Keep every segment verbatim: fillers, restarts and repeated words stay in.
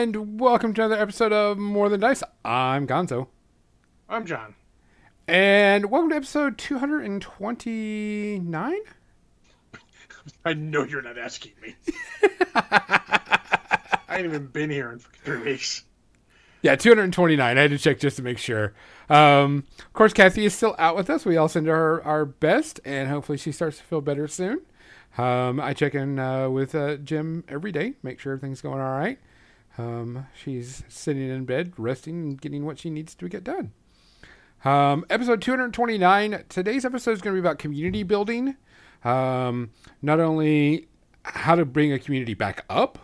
And welcome to another episode of More Than Dice. I'm Gonzo. I'm John. And welcome to episode two twenty-nine? I know you're not asking me. I ain't even been here in three weeks. Yeah, two twenty-nine. I had to check just to make sure. Um, of course, Kathy is still out with us. We all send her our best, and hopefully she starts to feel better soon. Um, I check in uh, with uh, Jim every day, make sure everything's going all right. Um, she's sitting in bed, resting, and getting what she needs to get done. Um, episode two twenty-nine. Today's episode is going to be about community building. Um, not only how to bring a community back up,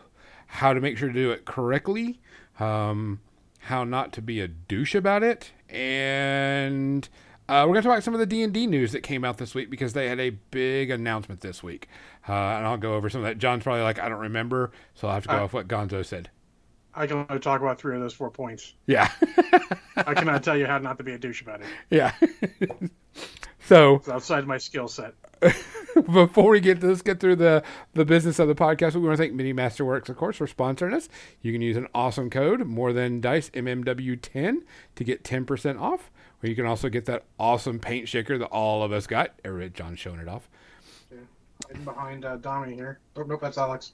how to make sure to do it correctly, um, how not to be a douche about it, and... Uh, we're going to talk about some of the D and D news that came out this week because they had a big announcement this week. Uh, and I'll go over some of that. John's probably like, I don't remember, so I'll have to go I, off what Gonzo said. I can only talk about three of those four points. Yeah. I cannot tell you how not to be a douche about it. Yeah. so It's outside my skill set. Before we get to this, get through the, the business of the podcast, we want to thank Mini Masterworks, of course, for sponsoring us. You can use an awesome code, More Than Dice, M M W ten, to get ten percent off. You can also get that awesome paint shaker that all of us got. Everybody, John's showing it off. Yeah. Hidden behind uh, Dommy here. Oh, nope, that's Alex.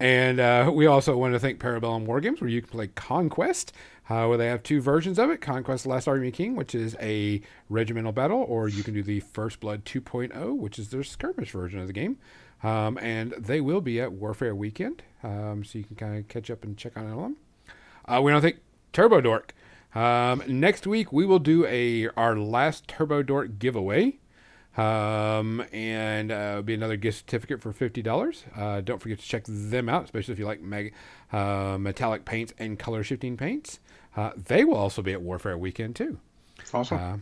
And uh, we also want to thank Parabellum Wargames, where you can play Conquest, uh, where they have two versions of it. Conquest: The Last Argument King, which is a regimental battle, or you can do the First Blood two point oh, which is their skirmish version of the game. Um, and they will be at Warfare Weekend, um, so you can kind of catch up and check on them. Uh, we want to thank Turbo Dork. Um, next week we will do a, our last Turbo Dork giveaway. Um, and, uh, it'll be another gift certificate for fifty dollars. Uh, don't forget to check them out, especially if you like mag- uh, metallic paints and color shifting paints. Uh, they will also be at Warfare Weekend too. Awesome. Uh,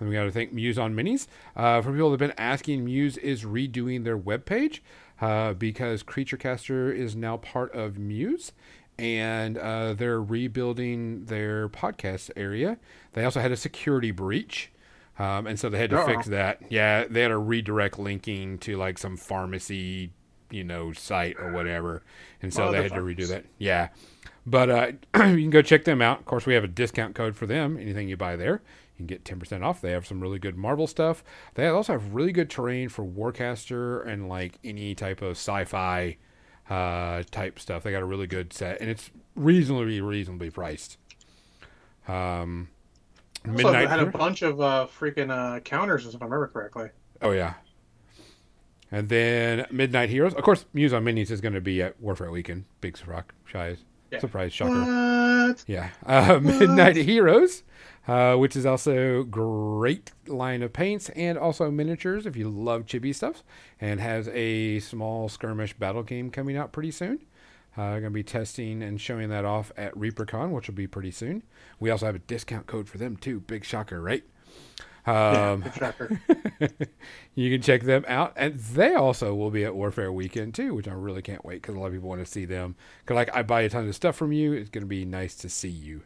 and we got to thank Muse on Minis. Uh, for people that have been asking, Muse is redoing their webpage, uh, because Creature Caster is now part of Muse. And uh, they're rebuilding their podcast area. They also had a security breach, um, and so they had to Uh-oh. fix that. Yeah, they had a redirect linking to like some pharmacy, you know, site or whatever, and so oh, they had pharmacy. to redo that. Yeah, but uh, you can go check them out. Of course, we have a discount code for them. Anything you buy there, you can get ten percent off. They have some really good Marvel stuff. They also have really good terrain for Warcaster and like any type of sci-fi uh type stuff. They got a really good set, and it's reasonably reasonably priced. Um also, they had a bunch of uh freaking uh counters, if I remember correctly. Oh yeah. And then Midnight Heroes, of course. Muse on Minis is going to be at Warfare Weekend. Big rock shy yeah. surprise shocker. What? Yeah. Uh, what? Midnight Heroes, uh which is also great line of paints and also miniatures if you love chibi stuff, and has a small skirmish battle game coming out pretty soon. Uh going to be testing and showing that off at ReaperCon, which will be pretty soon. We also have a discount code for them too. Big shocker, right? Um, yeah, shocker. You can check them out, and they also will be at Warfare Weekend too, which I really can't wait because a lot of people want to see them. Because like I buy a ton of stuff from you, it's going to be nice to see you.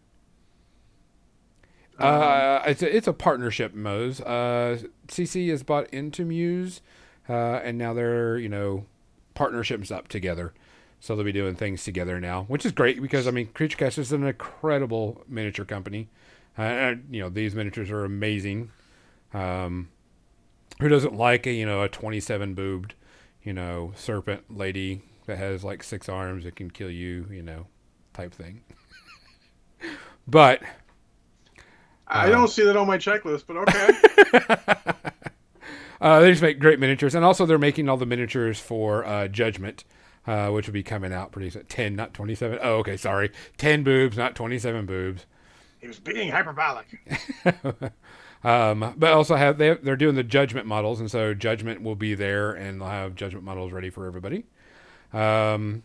Uh, it's a, it's a partnership, Moz. Uh, C C has bought into Muse, uh, and now they're, you know, partnerships up together. So they'll be doing things together now, which is great because, I mean, Creaturecast is an incredible miniature company. Uh, and, you know, these miniatures are amazing. Um, who doesn't like a, you know, a twenty-seven boobed, you know, serpent lady that has like six arms that can kill you, you know, type thing. But... I don't see that on my checklist, but okay. uh, they just make great miniatures. And also they're making all the miniatures for uh, Judgment, uh, which will be coming out pretty soon. ten, not twenty-seven. Oh, okay, sorry. ten boobs, not twenty-seven boobs. He was being hyperbolic. um, but also have, they have, they're doing the Judgment models, and so Judgment will be there, and they'll have Judgment models ready for everybody. Um,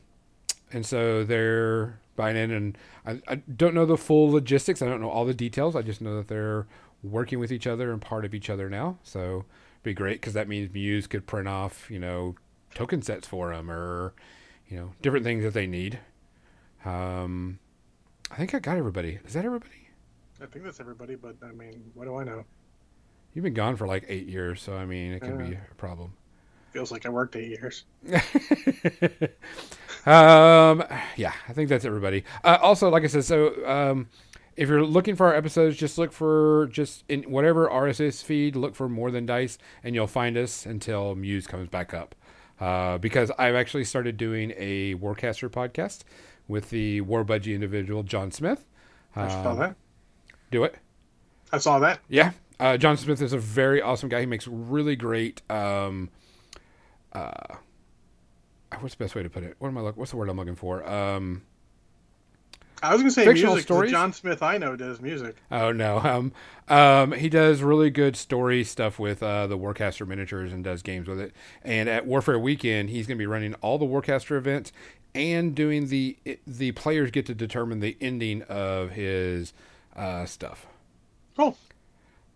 and so they're... buying in, and I, I don't know the full logistics. I don't know all the details. I just know that they're working with each other and part of each other now. So it'd be great because that means Muse could print off, you know, token sets for them, or, you know, different things that they need. Um, I think I got everybody. Is that everybody? I think that's everybody, but I mean, what do I know? You've been gone for like eight years, so I mean, it can uh, be a problem. Feels like I worked eight years. Um, yeah, I think that's everybody. Uh, also, like I said, so um, if you're looking for our episodes, just look for just in whatever R S S feed, look for More Than Dice, and you'll find us until Muse comes back up. Uh, because I've actually started doing a Warcaster podcast with the war budgie individual, John Smith. I saw um, that. Do it. I saw that. Yeah. Uh, John Smith is a very awesome guy. He makes really great, um, uh, what's the best way to put it? What am I look? What's the word I'm looking for? Um, I was going to say fictional music, stories. John Smith I know does music. Oh, no. Um, um, he does really good story stuff with uh, the Warcaster miniatures and does games with it. And at Warfare Weekend, he's going to be running all the Warcaster events and doing the the players get to determine the ending of his uh, stuff. Cool.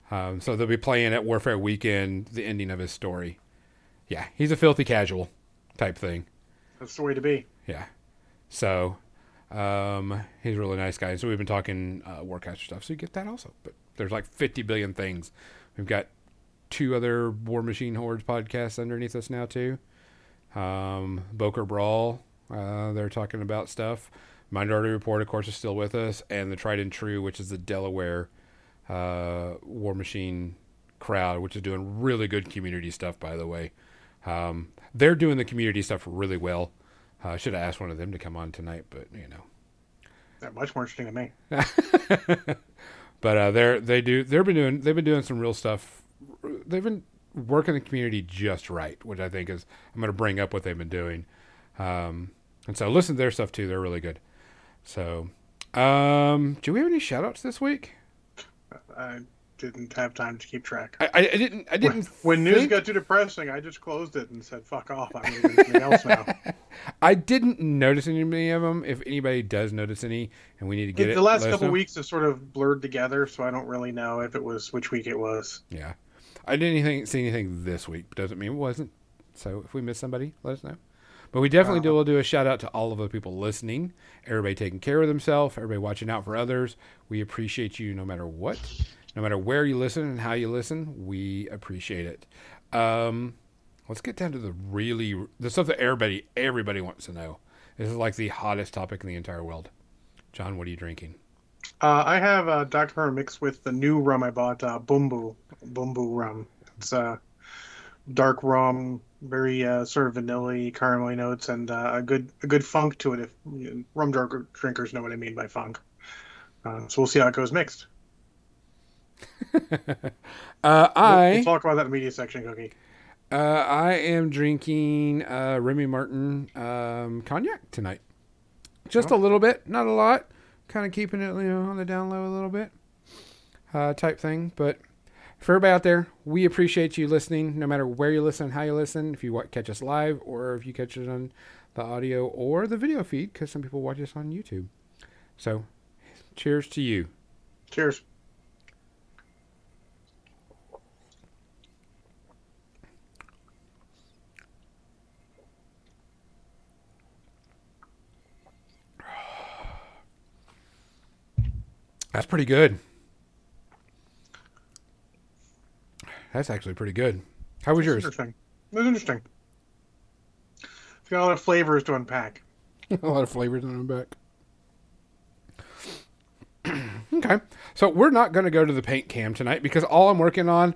Um, so they'll be playing at Warfare Weekend the ending of his story. Yeah, he's a filthy casual type thing. That's the way to be. Yeah. So... Um, he's a really nice guy. So we've been talking uh, Warcaster stuff. So you get that also. But there's like fifty billion things. We've got two other War Machine Hordes podcasts underneath us now too. Um, Boker Brawl. Uh, they're talking about stuff. Minority Report, of course, is still with us, and the Tried and True, which is the Delaware uh, War Machine crowd, which is doing really good community stuff. By the way, um, they're doing the community stuff really well. I uh, should have asked one of them to come on tonight, but, you know. They're much more interesting than me. But uh, they're, they do, they've been doing, they've been doing some real stuff. They've been working the community just right, which I think is, I'm going to bring up what they've been doing. Um, and so listen to their stuff, too. They're really good. So, um, do we have any shout-outs this week? I didn't have time to keep track. I, I didn't, I didn't. When, when news got too depressing, I just closed it and said, fuck off. I'm going to do something else now. I didn't notice any of them. If anybody does notice any, and we need to get the it. The last couple of weeks have sort of blurred together, so I don't really know if it was which week it was. Yeah. I didn't anything, see anything this week. Doesn't mean it wasn't. So if we missed somebody, let us know. But we definitely uh-huh. do. We'll do a shout out to all of the people listening, everybody taking care of themselves, everybody watching out for others. We appreciate you no matter what. No matter where you listen and how you listen, we appreciate it. Um... Let's get down to the really the stuff that everybody everybody wants to know. This is like the hottest topic in the entire world. John, what are you drinking? Uh, I have a uh, Doctor Who mixed with the new rum I bought, uh, Bumbu Bumbu rum. It's a uh, dark rum, very uh, sort of vanilla-y, caramel notes, and uh, a good a good funk to it. If you know, rum dark drinkers know what I mean by funk, uh, so we'll see how it goes mixed. uh, I we'll talk about that in media section, Cookie. Uh, I am drinking uh, Remy Martin um, cognac tonight. Just oh. a little bit, not a lot. Kind of keeping it, you know, on the down low a little bit, uh, type thing. But for everybody out there, we appreciate you listening, no matter where you listen, how you listen. If you catch us live, or if you catch us on the audio or the video feed, because some people watch us on YouTube. So, cheers to you. Cheers. That's pretty good. That's actually pretty good. How was yours? Interesting. It was interesting. It's got a lot of flavors to unpack. a lot of flavors to unpack. Okay. So we're not going to go to the paint cam tonight because all I'm working on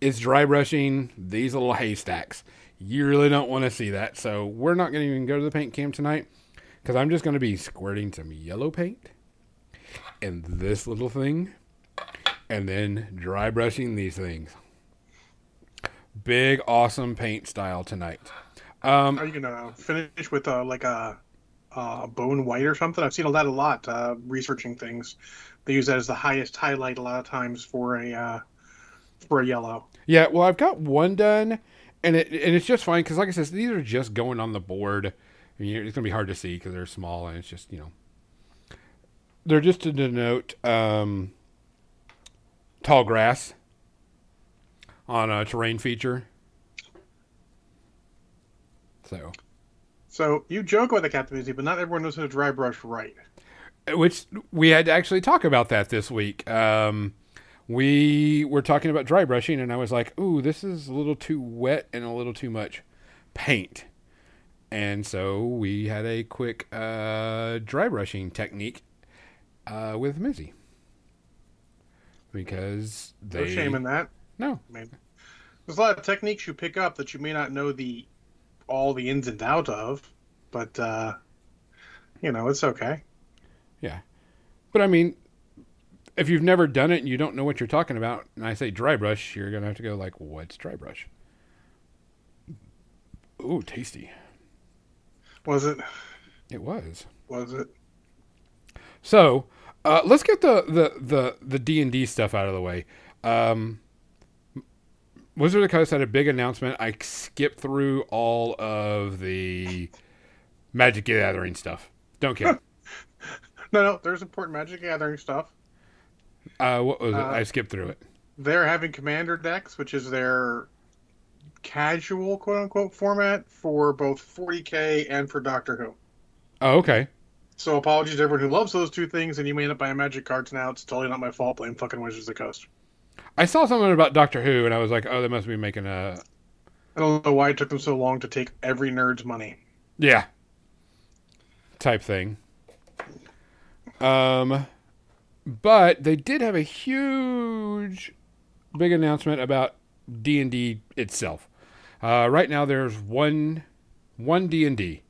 is dry brushing these little haystacks. You really don't want to see that. So we're not going to even go to the paint cam tonight because I'm just going to be squirting some yellow paint and this little thing, and then dry brushing these things. Big, awesome paint style tonight. Um, Are you gonna finish with uh, like a, a bone white or something? I've seen that a lot. Uh, researching things, they use that as the highest highlight a lot of times for a uh, for a yellow. Yeah, well, I've got one done, and it and it's just fine because, like I said, these are just going on the board. I mean, it's gonna be hard to see because they're small, and it's just you know. They're just to denote um, tall grass on a terrain feature. So, so you joke about the Captain Easy, but not everyone knows how to dry brush right. Which we had to actually talk about that this week. Um, we were talking about dry brushing, and I was like, "Ooh, this is a little too wet and a little too much paint." And so we had a quick uh, dry brushing technique uh, with Mizzy. Because they... No shame in that. No. I mean, there's a lot of techniques you pick up that you may not know the all the ins and outs of, but, uh, you know, it's okay. Yeah. But, I mean, if you've never done it and you don't know what you're talking about, and I say dry brush, you're going to have to go like, what's dry brush? Ooh, tasty. Was it? It was. Was it? So, uh, let's get the, the, the, the D and D stuff out of the way. Um, Wizard of the Coast had a big announcement. I skipped through all of the Magic Gathering stuff. Don't care. no, no, there's important Magic Gathering stuff. Uh, what was uh, it? I skipped through it. They're having Commander decks, which is their casual, quote-unquote, format for both forty K and for Doctor Who. Oh, okay. So apologies to everyone who loves those two things, and you may end up buying Magic cards now. It's totally not my fault playing fucking Wizards of the Coast. I saw something about Doctor Who, and I was like, oh, they must be making a... I don't know why it took them so long to take every nerd's money. Yeah. Type thing. Um, but they did have a huge, big announcement about D and D itself. Uh, right now, there's one, one D and D,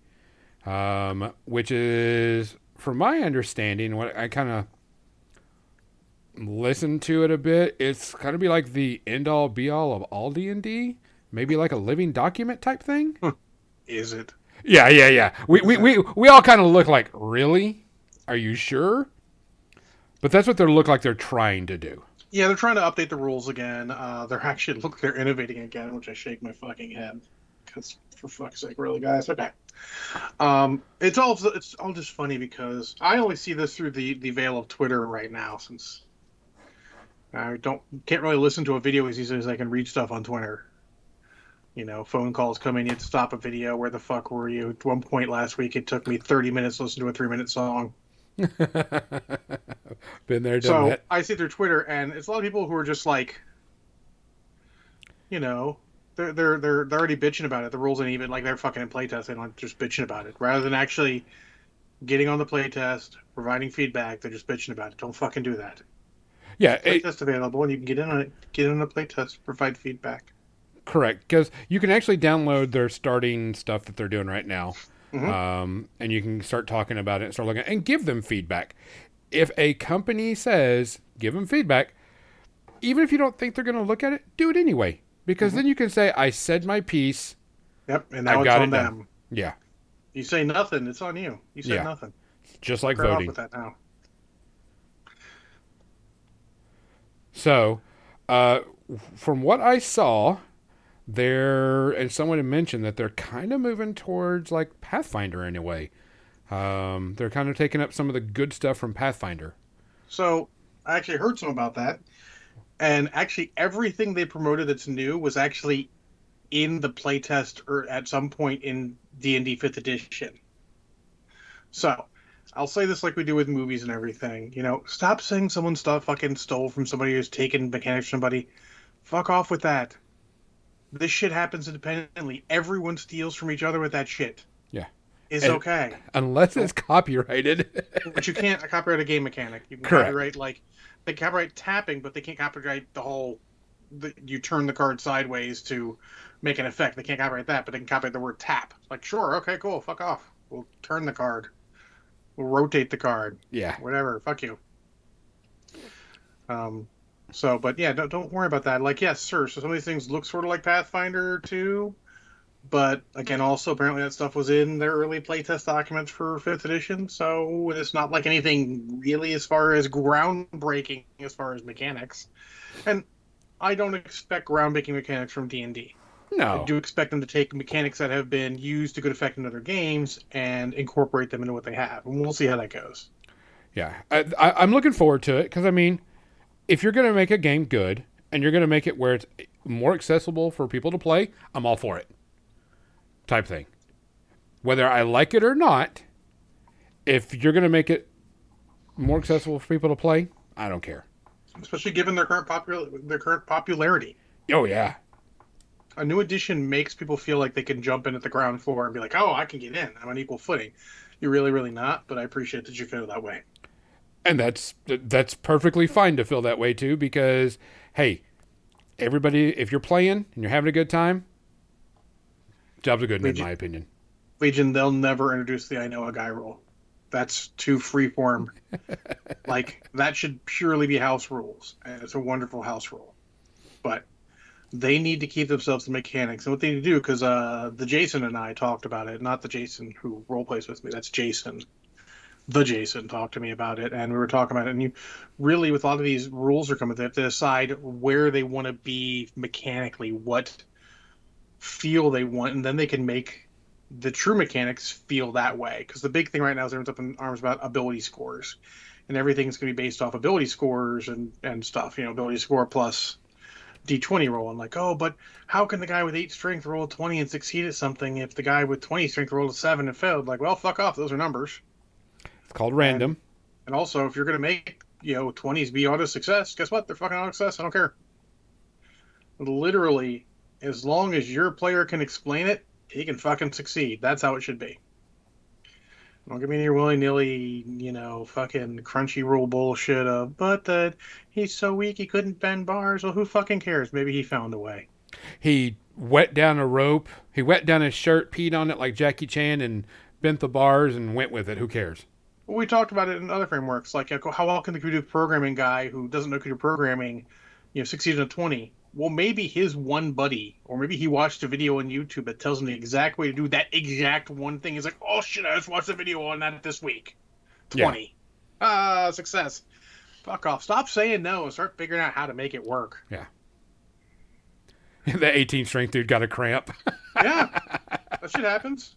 um, which is, from my understanding, what I kind of listened to it a bit. It's kind of be like the end all be all of all D and D, maybe like a living document type thing. Is it? Yeah, yeah, yeah. We we we, we all kind of look like, really? Are you sure? But that's what they look like they're trying to do. Yeah, they're trying to update the rules again. Uh, they're actually look, they're innovating again, which I shake my fucking head because, for fuck's sake, really, guys. Okay, um, it's all it's all just funny because I only see this through the, the veil of Twitter right now, since I don't can't really listen to a video as easily as I can read stuff on Twitter. You know, phone calls come in, you have to stop a video. Where the fuck were you? At one point last week, it took me thirty minutes to listen to a three minute song. Been there, done so that. I see through Twitter, and it's a lot of people who are just like, you know, they're they're they're they're already bitching about it. The rules ain't even like they're fucking in playtest. They don't just bitching about it. Rather than actually getting on the playtest, providing feedback, they're just bitching about it. Don't fucking do that. Yeah, playtest available, and you can get in on it. Get in the playtest, provide feedback. Correct, because you can actually download their starting stuff that they're doing right now. Mm-hmm. Um, and you can start talking about it and start looking at, and give them feedback. If a company says, give them feedback, even if you don't think they're going to look at it, do it anyway, because mm-hmm. then you can say, I said my piece. Yep. And now I've it's got on it them. Done. Yeah. You say nothing. It's on you. You say yeah. nothing. Just like Turn voting. Off with that now. So, uh, from what I saw, They're, and someone had mentioned that they're kind of moving towards like Pathfinder in a way. Um, they're kind of taking up some of the good stuff from Pathfinder. So I actually heard some about that. And actually everything they promoted that's new was actually in the playtest or at some point in D and D fifth edition. So I'll say this like we do with movies and everything. You know, stop saying someone's stuff fucking stole from somebody who's taken mechanics from somebody. Fuck off with that. This shit happens independently. Everyone steals from each other with that shit. Yeah. It's and okay. Unless it's copyrighted. But you can't copyright a game mechanic. You can Correct. copyright, like, they copyright tapping, but they can't copyright the whole, the, you turn the card sideways to make an effect. They can't copyright that, but they can copyright the word tap. Like, sure, okay, cool, fuck off. We'll turn the card. We'll rotate the card. Yeah. Whatever, fuck you. Um... So, but yeah, don't, don't worry about that. Like, yes, sir. So some of these things look sort of like Pathfinder too, but again, also apparently that stuff was in their early playtest documents for fifth edition. So it's not like anything really as far as groundbreaking as far as mechanics. And I don't expect groundbreaking mechanics from D and D. No. I do expect them to take mechanics that have been used to good effect in other games and incorporate them into what they have. And we'll see how that goes. Yeah. I, I, I'm looking forward to it because, I mean, if you're going to make a game good and you're going to make it where it's more accessible for people to play, I'm all for it. Type thing. Whether I like it or not, if you're going to make it more accessible for people to play, I don't care. Especially given their current popul- their current popularity. Oh, yeah. a new edition makes people feel like they can jump in at the ground floor and be like, oh, I can get in. I'm on equal footing. You're really, really not, but I appreciate that you feel that way. And that's that's perfectly fine to feel that way, too, because, hey, everybody, if you're playing and you're having a good time, jobs are good, Legion, in my opinion. Legion, they'll never introduce the I know a guy rule. That's too freeform. Like, that should purely be house rules, and it's a wonderful house rule. But they need to keep themselves to mechanics. And what they need to do, because uh, the Jason and I talked about it, not the Jason who roleplays with me, that's Jason. The Jason talked to me about it, and we were talking about it. And you really, with a lot of these rules are coming, they have to decide where they want to be mechanically, what feel they want, and then they can make the true mechanics feel that way. Because the big thing right now is everyone's up in arms about ability scores, and everything's going to be based off ability scores and, and stuff. You know, ability score plus D twenty roll. And like, oh, but how can the guy with eight strength roll twenty and succeed at something if the guy with twenty strength rolled a seven and failed? Like, well, fuck off. Those are numbers. Called random. And, and also, if you're going to make, you know, twenties be auto success, guess what? They're fucking auto success. I don't care. Literally, as long as your player can explain it, he can fucking succeed. That's how it should be. Don't give me any willy-nilly, you know, fucking crunchy rule bullshit of, but that he's so weak he couldn't bend bars. Well, who fucking cares? Maybe he found a way. He wet down a rope. He wet down his shirt, peed on it like Jackie Chan, and bent the bars and went with it. Who cares? We talked about it in other frameworks, like how well can the computer programming guy who doesn't know computer programming, you know, succeed in a twenty? Well, maybe his one buddy, or maybe he watched a video on YouTube that tells him the exact way to do that exact one thing. He's like, oh shit, I just watched a video on that this week. twenty. Yeah. Uh, success. Fuck off. Stop saying no and start figuring out how to make it work. Yeah. The eighteen strength dude got a cramp. Yeah. That shit happens.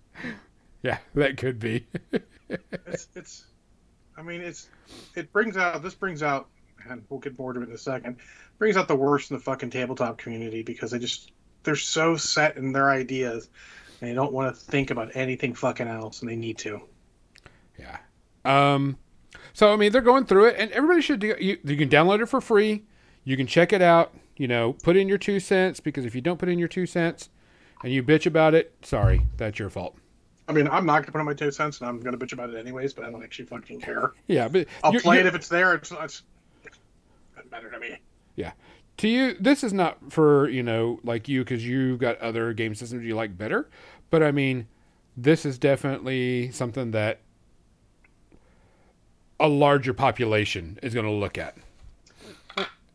Yeah, that could be. it's, it's, I mean, it's, it brings out, this brings out, and we'll get bored of it in a second, brings out the worst in the fucking tabletop community because they just, they're so set in their ideas and they don't want to think about anything fucking else, and they need to. Yeah. Um, so, I mean, they're going through it, and everybody should do, you, you can download it for free. You can check it out, you know, put in your two cents, because if you don't put in your two cents and you bitch about it, sorry, that's your fault. I mean, I'm not going to put on my two cents, and I'm going to bitch about it anyways, but I don't actually fucking care. Yeah, but I'll you're, play you're, it if it's there. It's not, it's doesn't matter to me. Yeah. To you, this is not for, you know, like you, because you've got other game systems you like better. But, I mean, this is definitely something that a larger population is going to look at.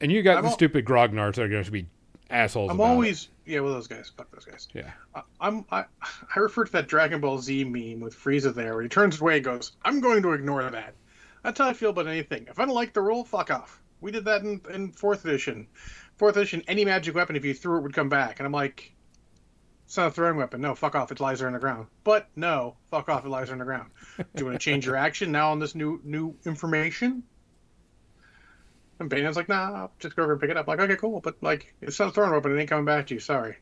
And you got I'm the all, stupid grognards that are going to be assholes I'm about always... it. Yeah, well, those guys. Fuck those guys. Yeah. Uh, I'm, I I refer to that Dragon Ball Z meme with Frieza there, where he turns away and goes, I'm going to ignore that. That's how I feel about anything. If I don't like the rule, fuck off. We did that in, in fourth edition. fourth edition, any magic weapon, if you threw it, would come back. And I'm like, it's not a throwing weapon. No, fuck off. It lies there on the ground. But no, fuck off. It lies there on the ground. Do you want to change your action now on this new new information? And Bane's like, nah, I'll just go over and pick it up. Like, okay, cool, but like, it's not thrown open. It ain't coming back to you. Sorry.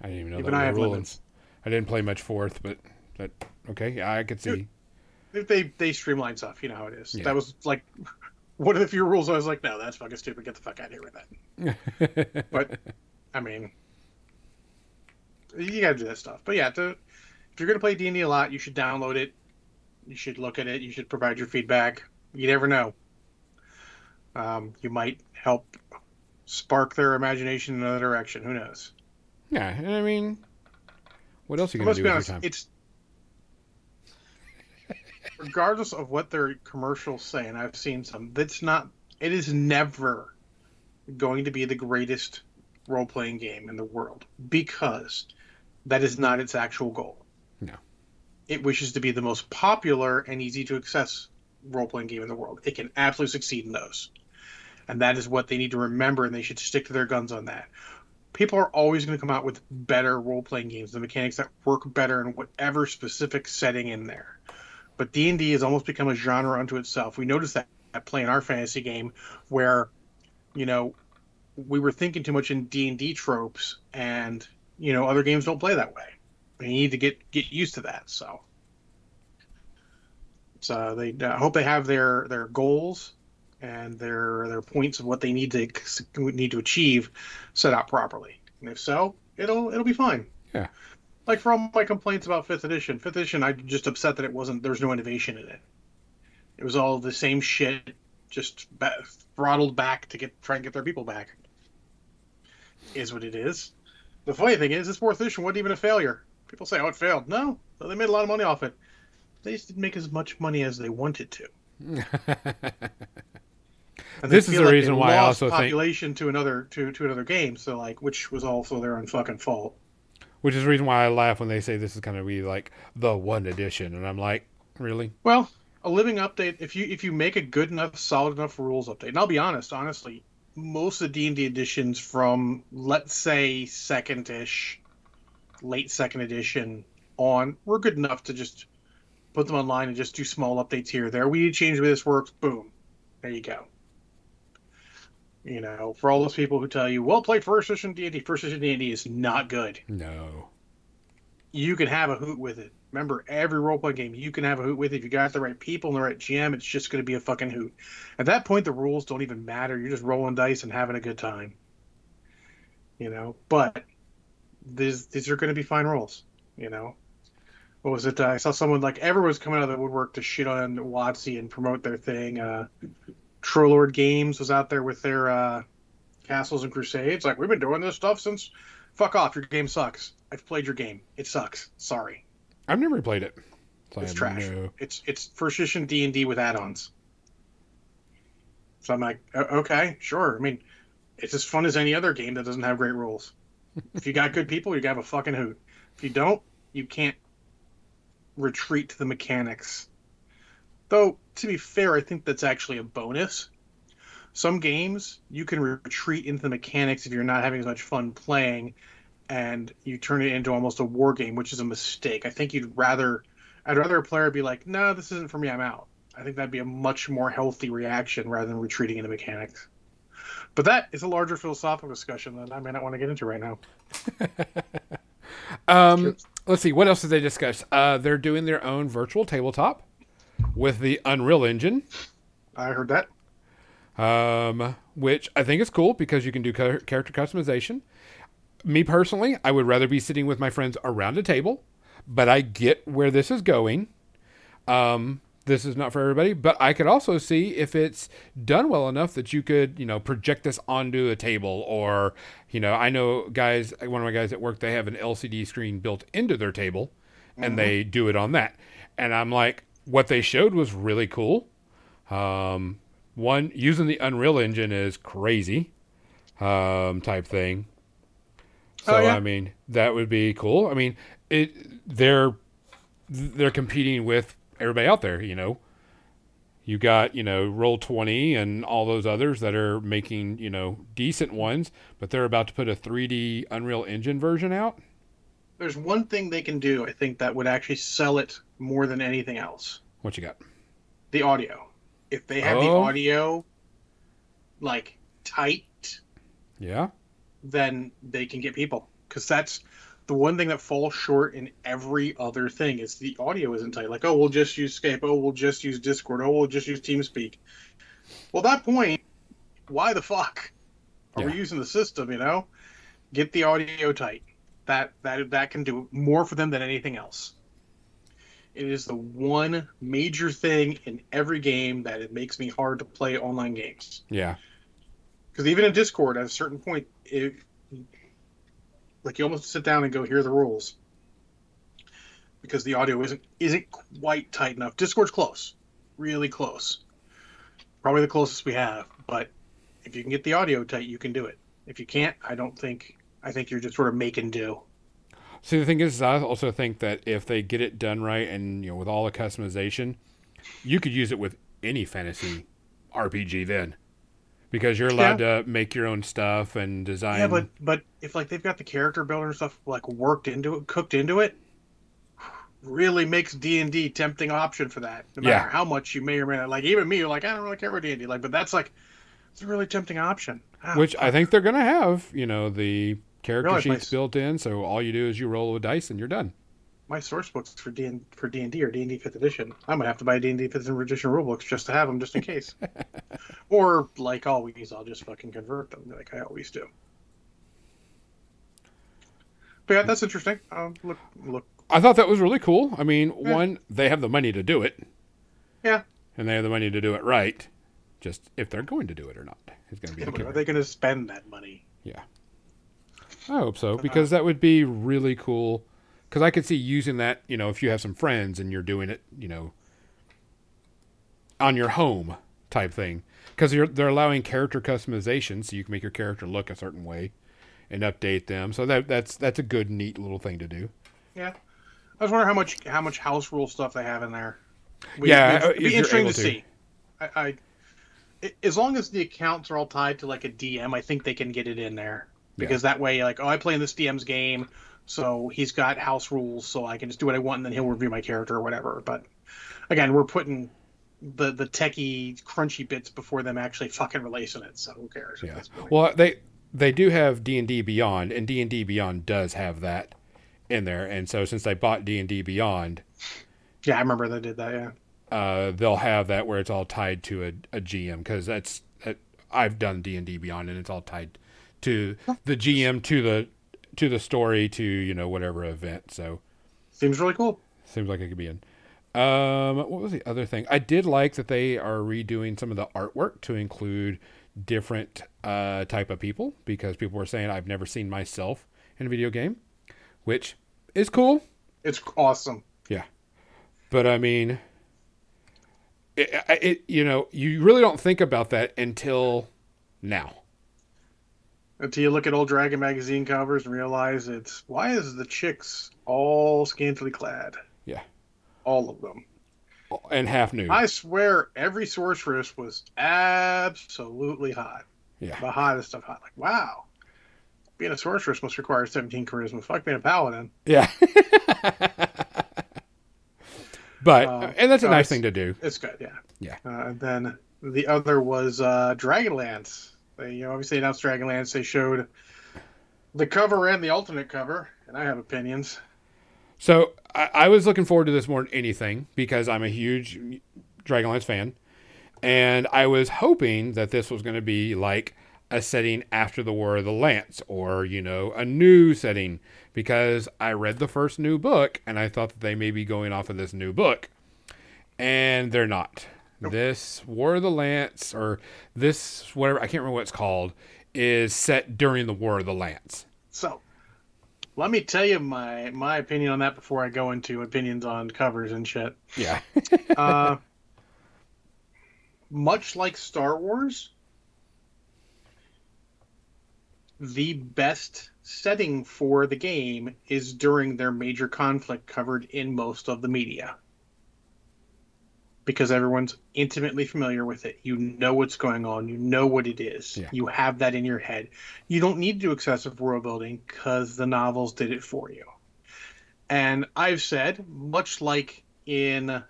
I didn't even know even that I have limits. I didn't play much fourth, but that okay. Yeah, I could see. Dude, they they streamline stuff. You know how it is. Yeah. That was like one of the few rules I was like, no, that's fucking stupid. Get the fuck out of here with that. But I mean, you gotta do that stuff. But yeah, to, if you're gonna play D and D a lot, you should download it. You should look at it. You should provide your feedback. You never know. Um, you might help spark their imagination in another direction. Who knows? Yeah, and I mean, what else are you going to do with honest, your time? It's, regardless of what their commercials say, and I've seen some, that's not, it is never going to be the greatest role-playing game in the world, because that is not its actual goal. No. It wishes to be the most popular and easy to access role-playing game in the world. It can absolutely succeed in those. And that is what they need to remember, and they should stick to their guns on that. People are always going to come out with better role-playing games, the mechanics that work better in whatever specific setting in there. But D and D has almost become a genre unto itself. We noticed that at playing our fantasy game, where, you know, we were thinking too much in D and D tropes, and, you know, other games don't play that way. They need to get, get used to that, so... So they uh, hope they have their, their goals and their their points of what they need to need to achieve set out properly. And if so, it'll it'll be fine. Yeah. Like for all my complaints about fifth edition, fifth edition, I'm just upset that it wasn't. There's was no innovation in it. It was all the same shit, just ba- throttled back to get try and get their people back. Is what it is. The funny thing is, this fourth edition wasn't even a failure. People say, "Oh, it failed." No, they made a lot of money off it. They just didn't make as much money as they wanted to. And this is the like reason why I also population think population to another to, to another game. So like, which was also their own fucking fault. Which is the reason why I laugh when they say this is going to be like the one edition, and I'm like, really? Well, a living update. If you if you make a good enough, solid enough rules update, and I'll be honest, honestly, most of the D and D editions from let's say second-ish, late second edition on were good enough to just put them online and just do small updates here or there. We need to change the way this works. Boom, there you go. You know, for all those people who tell you, well, play first edition D and D. First edition D and D is not good. No. You can have a hoot with it. Remember, every role-playing game, you can have a hoot with it. If you got the right people and the right G M, it's just going to be a fucking hoot. At that point, the rules don't even matter. You're just rolling dice and having a good time. You know, but these, these are going to be fine rules, you know. What was it? Uh, I saw someone, like, everyone's coming out of the woodwork to shit on WotC and promote their thing. Uh... Trollord Games was out there with their uh, Castles and Crusades. Like, we've been doing this stuff since... Fuck off, your game sucks. I've played your game. It sucks. Sorry. I've never played it. So it's I trash. Know. It's it's first edition D and D with add-ons. So I'm like, okay, sure. I mean, it's as fun as any other game that doesn't have great rules. If you got good people, you gotta have a fucking hoot. If you don't, you can't retreat to the mechanics. Though, to be fair, I think that's actually a bonus. Some games, you can retreat into the mechanics if you're not having as much fun playing, and you turn it into almost a war game, which is a mistake. I think you'd rather... I'd rather a player be like, no, this isn't for me, I'm out. I think that'd be a much more healthy reaction rather than retreating into mechanics. But that is a larger philosophical discussion that I may not want to get into right now. um, sure. Let's see, what else did they discuss? Uh, they're doing their own virtual tabletop. With the Unreal Engine. I heard that. Um, which I think is cool because you can do co- character customization. Me personally, I would rather be sitting with my friends around a table, but I get where this is going. Um, this is not for everybody, but I could also see if it's done well enough that you could, you know, project this onto a table or, you know, I know guys, one of my guys at work, they have an L C D screen built into their table and mm-hmm. they do it on that. And I'm like, what they showed was really cool. Um, one, using the Unreal Engine is crazy um, type thing. So, oh, yeah. I mean, that would be cool. I mean, it they're they're competing with everybody out there, you know. You got, you know, Roll twenty and all those others that are making, you know, decent ones, but they're about to put a three D Unreal Engine version out. There's one thing they can do, I think, that would actually sell it more than anything else. What you got? The audio. If they have oh. the audio, like, tight, yeah, then they can get people. Because that's the one thing that falls short in every other thing is the audio isn't tight. Like, oh, we'll just use Skype. Oh, we'll just use Discord. Oh, we'll just use TeamSpeak. Well, at that point, why the fuck are yeah. we using the system, you know? Get the audio tight. That that that can do more for them than anything else. It is the one major thing in every game that it makes me hard to play online games. Yeah. Because even in Discord, at a certain point, it, like you almost sit down and go, here are the rules. Because the audio isn't isn't quite tight enough. Discord's close. Really close. Probably the closest we have. But if you can get the audio tight, you can do it. If you can't, I don't think... I think you're just sort of make and do. See, the thing is, I also think that if they get it done right and, you know, with all the customization, you could use it with any fantasy R P G then. Because you're allowed yeah. to make your own stuff and design. Yeah, but, but if, like, they've got the character builder and stuff, like, worked into it, cooked into it, really makes D and D tempting option for that. No matter yeah. how much you may or may not. Like, even me, you're like, I don't really care about D and D. Like, but that's, like, it's a really tempting option. Ah, Which fuck. I think they're going to have, you know, the... character Realize sheets my, built in, so all you do is you roll a dice and you're done. My source books for D for D and D are D and D fifth edition. I'm gonna have to buy D and D fifth edition rulebooks just to have them, just in case. Or like always, I'll just fucking convert them, like I always do. But yeah, that's interesting. Um, look, look. I thought that was really cool. I mean, yeah. One, they have the money to do it. Yeah. And they have the money to do it right. Just if they're going to do it or not. It's going to be yeah, but are they going to spend that money? Yeah. I hope so, because that would be really cool. Because I could see using that, you know, if you have some friends and you're doing it, you know, on your home type thing. Because they're allowing character customization, so you can make your character look a certain way and update them. So that that's that's a good, neat little thing to do. Yeah. I was wondering how much how much house rule stuff they have in there. We, yeah. It'd be interesting to, to see. I, I, it, as long as the accounts are all tied to, like, a D M, I think they can get it in there. Because yeah. that way, like, oh, I play in this D M's game, so he's got house rules, so I can just do what I want, and then he'll review my character or whatever. But, again, we're putting the, the techie, crunchy bits before them actually fucking releasing it, so who cares? Yeah. Well, they they do have D and D Beyond, and D and D Beyond does have that in there. And so since they bought D and D Beyond... Yeah, I remember they did that, yeah. Uh, they'll have that where it's all tied to a, a G M, because that's... That, I've done D and D Beyond, and it's all tied... to the G M, to the to the story, to, you know, whatever event. So seems really cool. Seems like it could be in. Um, what was the other thing? I did like that they are redoing some of the artwork to include different uh, type of people, because people were saying, I've never seen myself in a video game, which is cool. It's awesome. Yeah. But, I mean, it, it you know, you really don't think about that until now. Until you look at old Dragon magazine covers and realize it's, why is the chicks all scantily clad? Yeah. All of them. And half nude. I swear every sorceress was absolutely hot. Yeah. The hottest of hot. Like, wow. Being a sorceress must require seventeen charisma. Fuck being a paladin. Yeah. But, um, and that's a so nice thing to do. It's good, yeah. Yeah. Uh, and then the other was uh, Dragonlance. They, you know, obviously announced Dragonlance. They showed the cover and the alternate cover, and I have opinions. So I, I was looking forward to this more than anything, because I'm a huge Dragonlance fan, and I was hoping that this was going to be like a setting after the War of the Lance, or, you know, a new setting, because I read the first new book, and I thought that they may be going off of this new book, and they're not. Nope. This War of the Lance, or this whatever, I can't remember what it's called, is set during the War of the Lance. So, let me tell you my, my opinion on that before I go into opinions on covers and shit. Yeah. uh, much like Star Wars, the best setting for the game is during their major conflict covered in most of the media. Because everyone's intimately familiar with it. You know what's going on. You know what it is. Yeah. You have that in your head. You don't need to do excessive world building because the novels did it for you. And I've said, much like in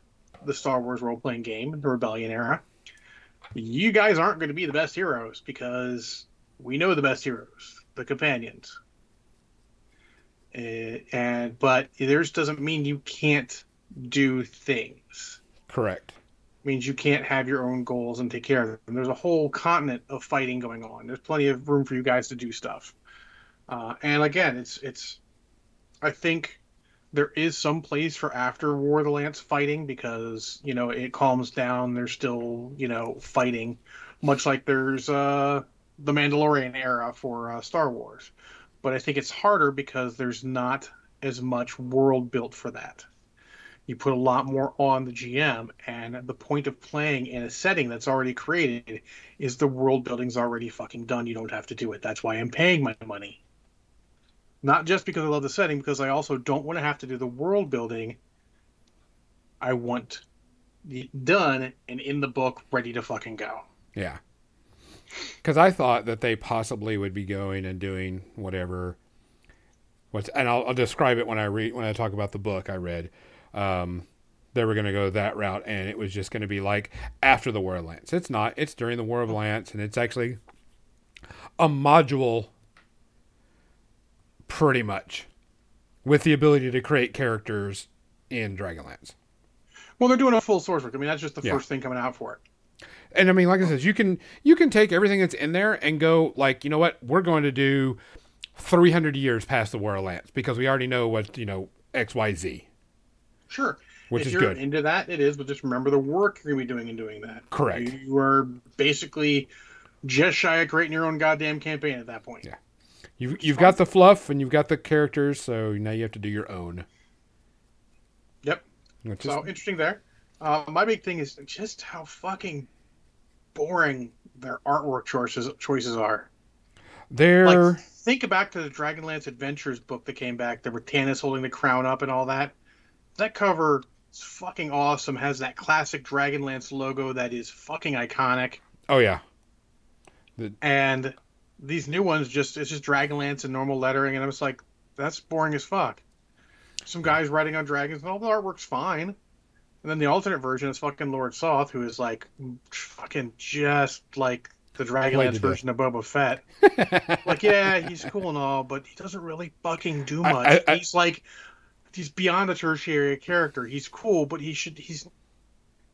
the Star Wars role-playing game, the Rebellion era, you guys aren't going to be the best heroes because we know the best heroes, the companions. Uh, and but theirs doesn't mean you can't do things. Correct. It means you can't have your own goals and take care of them. There's a whole continent of fighting going on. There's plenty of room for you guys to do stuff. Uh, and again, it's it's. I think there is some place for after War of the Lance fighting because, you know, it calms down. There's still, you know, fighting, much like there's uh, the Mandalorian era for uh, Star Wars. But I think it's harder because there's not as much world built for that. You put a lot more on the G M, and the point of playing in a setting that's already created is the world building's already fucking done. You don't have to do it. That's why I'm paying my money. Not just because I love the setting, because I also don't want to have to do the world building. I want it done and in the book, ready to fucking go. Yeah. Because I thought that they possibly would be going and doing whatever. What's, and I'll, I'll describe it when I read, when I talk about the book I read. Um, they were going to go that route, and it was just going to be like after the War of Lance. It's not. It's during the War of Lance, and it's actually a module pretty much with the ability to create characters in Dragonlance. Well, they're doing a full source work. I mean, that's just the yeah. first thing coming out for it. And I mean, like I said, you can, you can take everything that's in there and go like, you know what? We're going to do three hundred years past the War of Lance, because we already know what, you know, X Y Z. Sure. Which if is you're good. Into that, it is, but just remember the work you're going to be doing in doing that. Correct. You, you are basically just shy of creating your own goddamn campaign at that point. Yeah. You've, you've got the fluff and you've got the characters, so now you have to do your own. Yep. Which so is... interesting there. Uh, my big thing is just how fucking boring their artwork choices choices are. They're... Like, think back to the Dragonlance Adventures book that came back, the Britannis holding the crown up and all that. That cover is fucking awesome. Has that classic Dragonlance logo that is fucking iconic. Oh, yeah. The... And... These new ones, just it's just Dragonlance and normal lettering, and I was like, that's boring as fuck. Some guys riding on dragons, and all the artwork's fine. And then the alternate version is fucking Lord Soth, who is like fucking just like the Dragonlance version of Boba Fett. Like, yeah, he's cool and all, but he doesn't really fucking do much. I, I, I, he's like, he's beyond a tertiary character. He's cool, but he should he's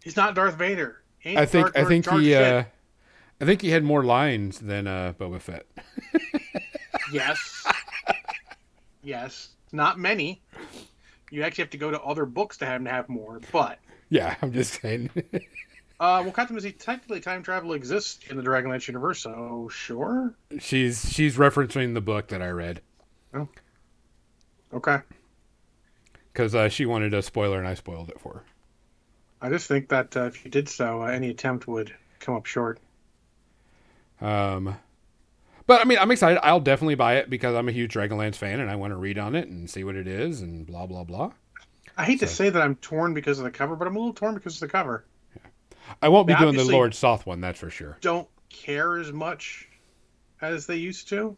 he's not Darth Vader. He ain't I think Darth, I think Darth, he. Darth uh... I think he had more lines than uh, Boba Fett. Yes. Yes. Not many. You actually have to go to other books to have him to have more, but... Yeah, I'm just saying. uh, well, Captain Mizzy, technically time travel exists in the Dragonlance universe, so sure? She's she's referencing the book that I read. Oh. Okay. Because uh, she wanted a spoiler, and I spoiled it for her. I just think that uh, if you did so, uh, any attempt would come up short. Um, but I mean, I'm excited. I'll definitely buy it because I'm a huge Dragonlance fan and I want to read on it and see what it is and blah, blah, blah. I hate so. to say that I'm torn because of the cover, but I'm a little torn because of the cover. Yeah. I won't be they doing the Lord Soth one. That's for sure. Don't care as much as they used to,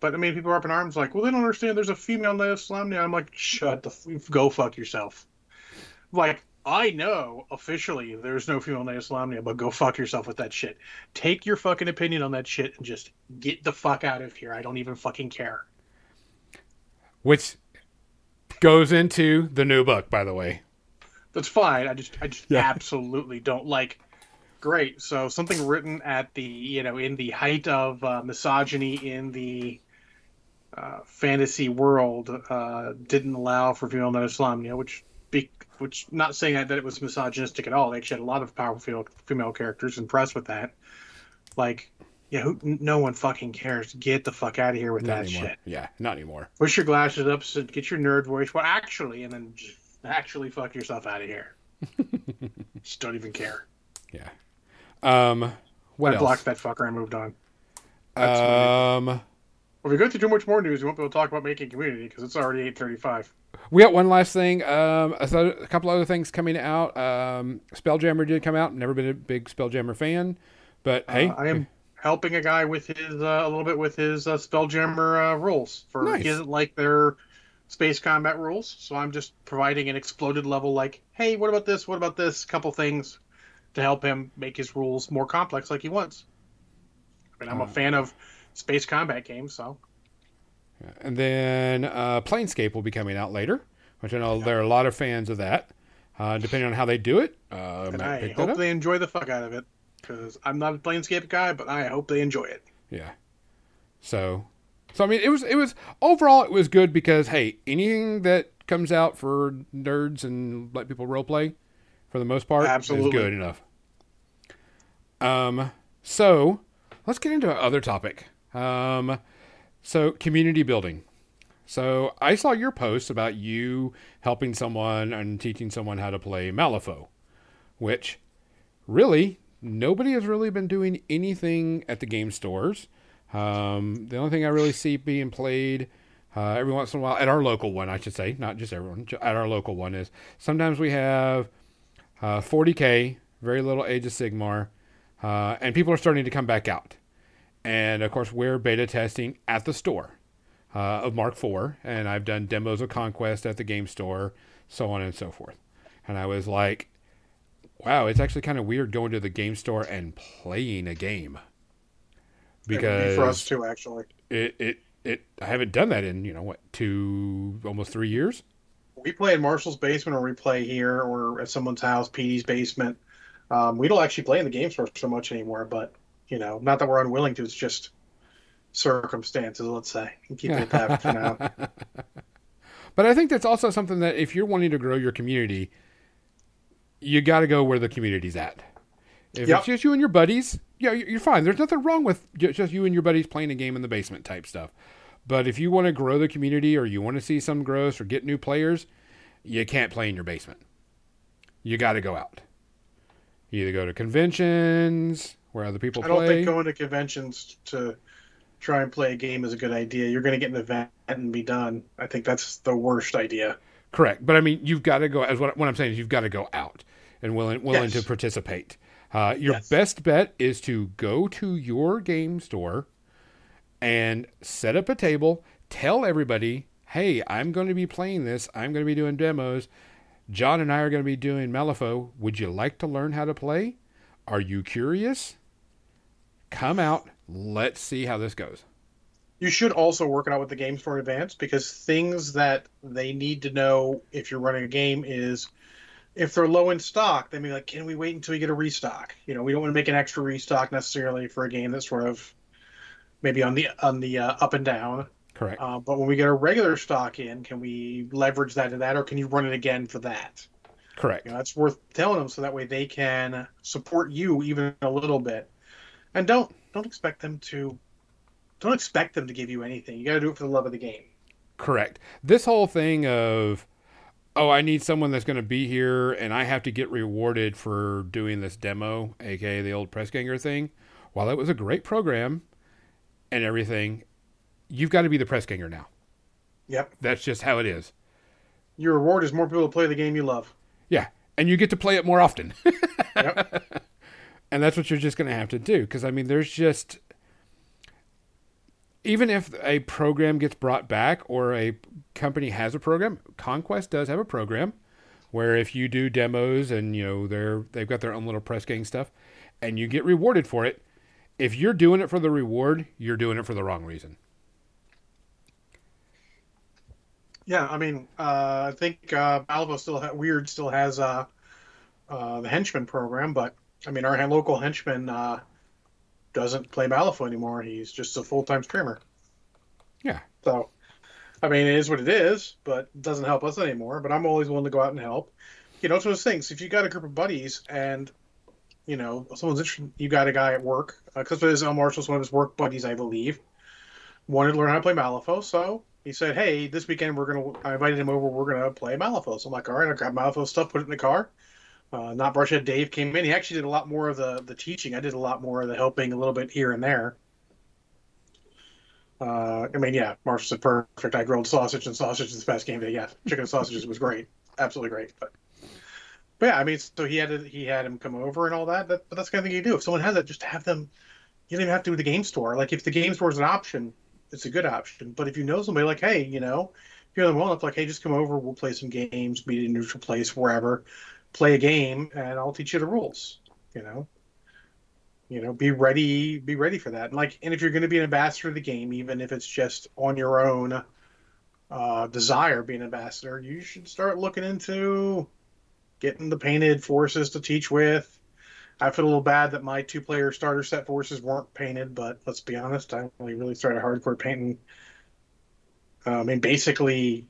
but I mean, people are up in arms like, well, they don't understand. There's a female Knight of Solemnia. I'm like, shut the, f- go fuck yourself. Like, I know, officially, there's no female Knight of Solemnia, but go fuck yourself with that shit. Take your fucking opinion on that shit and just get the fuck out of here. I don't even fucking care. Which goes into the new book, by the way. That's fine. I just I just yeah. absolutely don't like... Great. So something written at the, you know, in the height of uh, misogyny in the uh, fantasy world uh, didn't allow for female Knight of Solemnia, which... Be- Which, not saying that, that it was misogynistic at all. They actually had a lot of powerful female, female characters impressed with that. Like, yeah, who, no one fucking cares. Get the fuck out of here with not that anymore. Shit. Yeah, not anymore. Push your glasses up, so get your nerd voice. Well, actually, and then just actually fuck yourself out of here. Just don't even care. Yeah. Um, what I else? blocked that fucker and moved on. That's um, well, if we go through too much more news, we won't be able to talk about making community because it's already eight thirty-five. We got one last thing. Um, a couple other things coming out. Um, Spelljammer did come out. Never been a big Spelljammer fan, but hey, uh, I am helping a guy with his uh, a little bit with his uh, Spelljammer uh, rules. For nice. He doesn't like their space combat rules, so I'm just providing an exploded level. Like, hey, what about this? What about this? A couple things to help him make his rules more complex, like he wants. I mean, I'm um. a fan of space combat games, so. And then uh, Planescape will be coming out later, which I know yeah. there are a lot of fans of that. Uh, depending on how they do it, uh, and I hope they enjoy the fuck out of it because I'm not a Planescape guy, but I hope they enjoy it. Yeah. So, so I mean, it was it was overall it was good because hey, anything that comes out for nerds and let people roleplay, for the most part, Absolutely. is good enough. Um. So let's get into our other topic. Um. So, community building. So, I saw your post about you helping someone and teaching someone how to play Malifaux, which, really, nobody has really been doing anything at the game stores. Um, the only thing I really see being played uh, every once in a while, at our local one, I should say, not just everyone, at our local one, is sometimes we have uh, forty K, very little Age of Sigmar, uh, and people are starting to come back out. And, of course, we're beta testing at the store uh, of Mark four. And I've done demos of Conquest at the game store, so on and so forth. And I was like, wow, it's actually kind of weird going to the game store and playing a game. Because it would be for us, too, actually. It, it, it, I haven't done that in, you know, what, two, almost three years? We play in Marshall's basement or we play here or at someone's house, P D's basement. Um, we don't actually play in the game store so much anymore, but... You know, not that we're unwilling to. It's just circumstances, let's say, and keep it at that for now. But I think that's also something that if you're wanting to grow your community, you got to go where the community's at. If yep. it's just you and your buddies, yeah, you're fine. There's nothing wrong with just you and your buddies playing a game in the basement type stuff. But if you want to grow the community, or you want to see some growth or get new players, you can't play in your basement. You got to go out. You either go to conventions where other people play. I don't think going to conventions to try and play a game is a good idea. You're going to get an event and be done. I think that's the worst idea. Correct. But I mean, you've got to go, as what, what I'm saying is you've got to go out and willing, willing yes. to participate. Uh, your yes. best bet is to go to your game store and set up a table, tell everybody, hey, I'm going to be playing this. I'm going to be doing demos. John and I are going to be doing Malifaux. Would you like to learn how to play? Are you curious? Come out. Let's see how this goes. You should also work it out with the game store in advance, because things that they need to know if you're running a game is if they're low in stock, they may be like, can we wait until we get a restock? You know, we don't want to make an extra restock necessarily for a game that's sort of maybe on the on the uh, up and down. Correct. Uh, but when we get a regular stock in, can we leverage that to that, or can you run it again for that? Correct. You know, that's worth telling them, so that way they can support you even a little bit. And don't don't expect them to don't expect them to give you anything. You got to do it for the love of the game. Correct. This whole thing of, oh, I need someone that's going to be here, and I have to get rewarded for doing this demo, aka the old press ganger thing. While it was a great program and everything, you've got to be the press ganger now. Yep. That's just how it is. Your reward is more people to play the game you love. Yeah. And you get to play it more often. Yep. And that's what you're just going to have to do. Because, I mean, there's just, even if a program gets brought back or a company has a program, Conquest does have a program where if you do demos and, you know, they're, they've got their own little press gang stuff and you get rewarded for it. If you're doing it for the reward, you're doing it for the wrong reason. Yeah, I mean, uh, I think uh, Malvo still ha- Weird still has uh, uh, the henchman program, but I mean, our local henchman uh, doesn't play Malifaux anymore. He's just a full-time streamer. Yeah. So, I mean, it is what it is, but it doesn't help us anymore. But I'm always willing to go out and help. You know, it's one of those things. If you got a group of buddies and, you know, someone's interested, you got a guy at work, because uh, El Marshall's one of his work buddies, I believe, wanted to learn how to play Malifaux, so he said, hey, this weekend we're going to, I invited him over, we're going to play Malifaux. So I'm like, all right, I grabbed Malifaux stuff, put it in the car. Uh, Not Brushhead Dave came in. He actually did a lot more of the, the teaching. I did a lot more of the helping a little bit here and there. Uh, I mean, yeah, Marshall said perfect. I grilled sausage and sausage this past game day. Yeah, chicken sausages was great. Absolutely great. But, but yeah, I mean, so he had a, he had him come over and all that. that. But that's the kind of thing you do. If someone has that, just have them. You don't even have to do the game store. Like, if the game store is an option, it's a good option. But if you know somebody, like, hey, you know, if you're them well enough, like, hey, just come over. We'll play some games, meet in a neutral place, wherever. Play a game and I'll teach you the rules, you know, you know, be ready, be ready for that. And like, and if you're going to be an ambassador of the game, even if it's just on your own uh, desire, be an ambassador, you should start looking into getting the painted forces to teach with. I feel a little bad that my two player starter set forces weren't painted, but let's be honest, I only really started hardcore painting. Uh, I mean, basically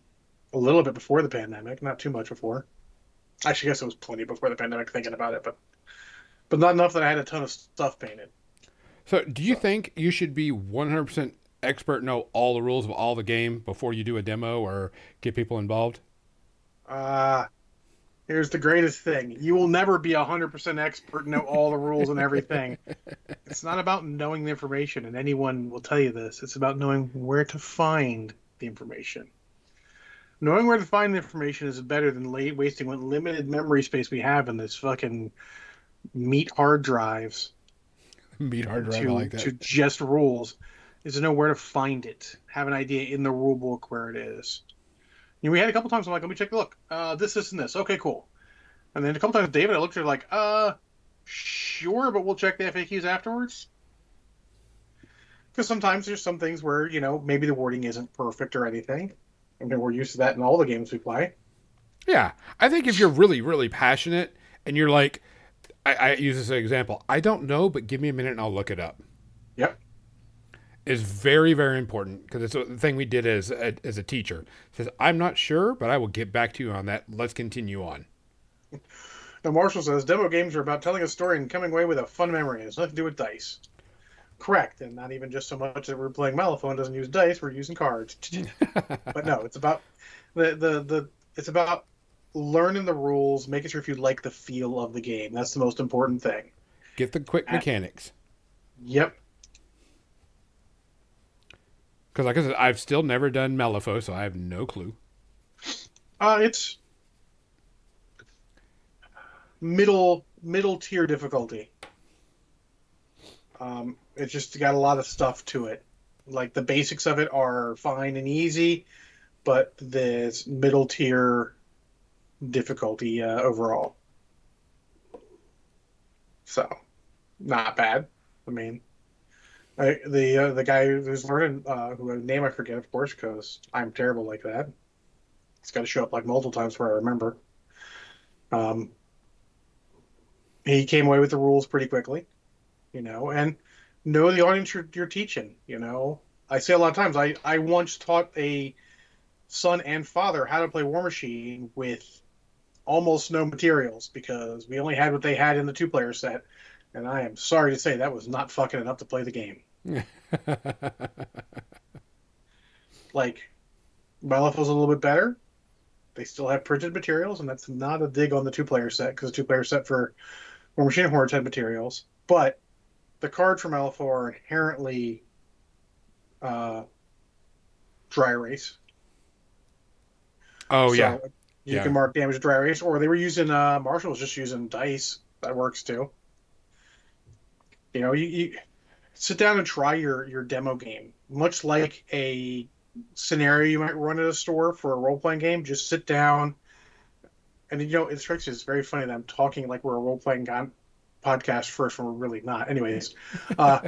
a little bit before the pandemic, not too much before. I should guess it was plenty before the pandemic thinking about it, but but not enough that I had a ton of stuff painted. So do you so. think you should be one hundred percent expert, know all the rules of all the game before you do a demo or get people involved? Uh, here's the greatest thing. You will never be one hundred percent expert, know all the rules and everything. It's not about knowing the information, and anyone will tell you this. It's about knowing where to find the information. Knowing where to find the information is better than late wasting what limited memory space we have in this fucking meat hard drives. Meat hard drive, to, I like that. To just rules is to know where to find it. Have an idea in the rule book where it is. You know, we had a couple times I'm like, let me check the look. Uh, this, this, and this. Okay, cool. And then a couple times, David, I looked at her like, uh, sure, but we'll check the F A Qs afterwards. Because sometimes there's some things where, you know, maybe the wording isn't perfect or anything. I mean, we're used to that in all the games we play. Yeah. I think if you're really, really passionate and you're like, I, I use this as an example. I don't know, but give me a minute and I'll look it up. Yep. is very, very important, because it's a thing we did as a, as a teacher. It says, I'm not sure, but I will get back to you on that. Let's continue on. Now, Marshall says, demo games are about telling a story and coming away with a fun memory. It has nothing to do with dice. Correct, and not even just so much that we're playing Malifaux and doesn't use dice, we're using cards. But no, it's about the, the the it's about learning the rules, making sure if you like the feel of the game. That's the most important thing. Get the quick mechanics. And, yep. Because like I said, I've still never done Malifaux, so I have no clue. Uh, it's middle middle tier difficulty. Um, it's just got a lot of stuff to it. Like the basics of it are fine and easy, but this middle tier difficulty uh, overall. So, not bad. I mean, I, the uh, the guy who's learning, uh, who name I forget, of course, because I'm terrible like that. It's got to show up like multiple times where I remember. Um, he came away with the rules pretty quickly. You know, and know the audience you're, you're teaching, you know. I say a lot of times, I, I once taught a son and father how to play War Machine with almost no materials because we only had what they had in the two-player set, and I am sorry to say that was not fucking enough to play the game. Like, Malifaux was a little bit better. They still have printed materials, and that's not a dig on the two-player set because the two-player set for War Machine and Hordes had materials, but the cards from Malifaux are inherently uh, dry erase. Oh, so yeah. You yeah. can mark damage dry erase, or they were using, uh, Marshall was just using dice. That works too. You know, you, you sit down and try your, your demo game. Much like a scenario you might run at a store for a role-playing game, just sit down. And, you know, it strikes me as very funny that I'm talking like we're a role-playing game. Podcast first when we're really not. Anyways, uh,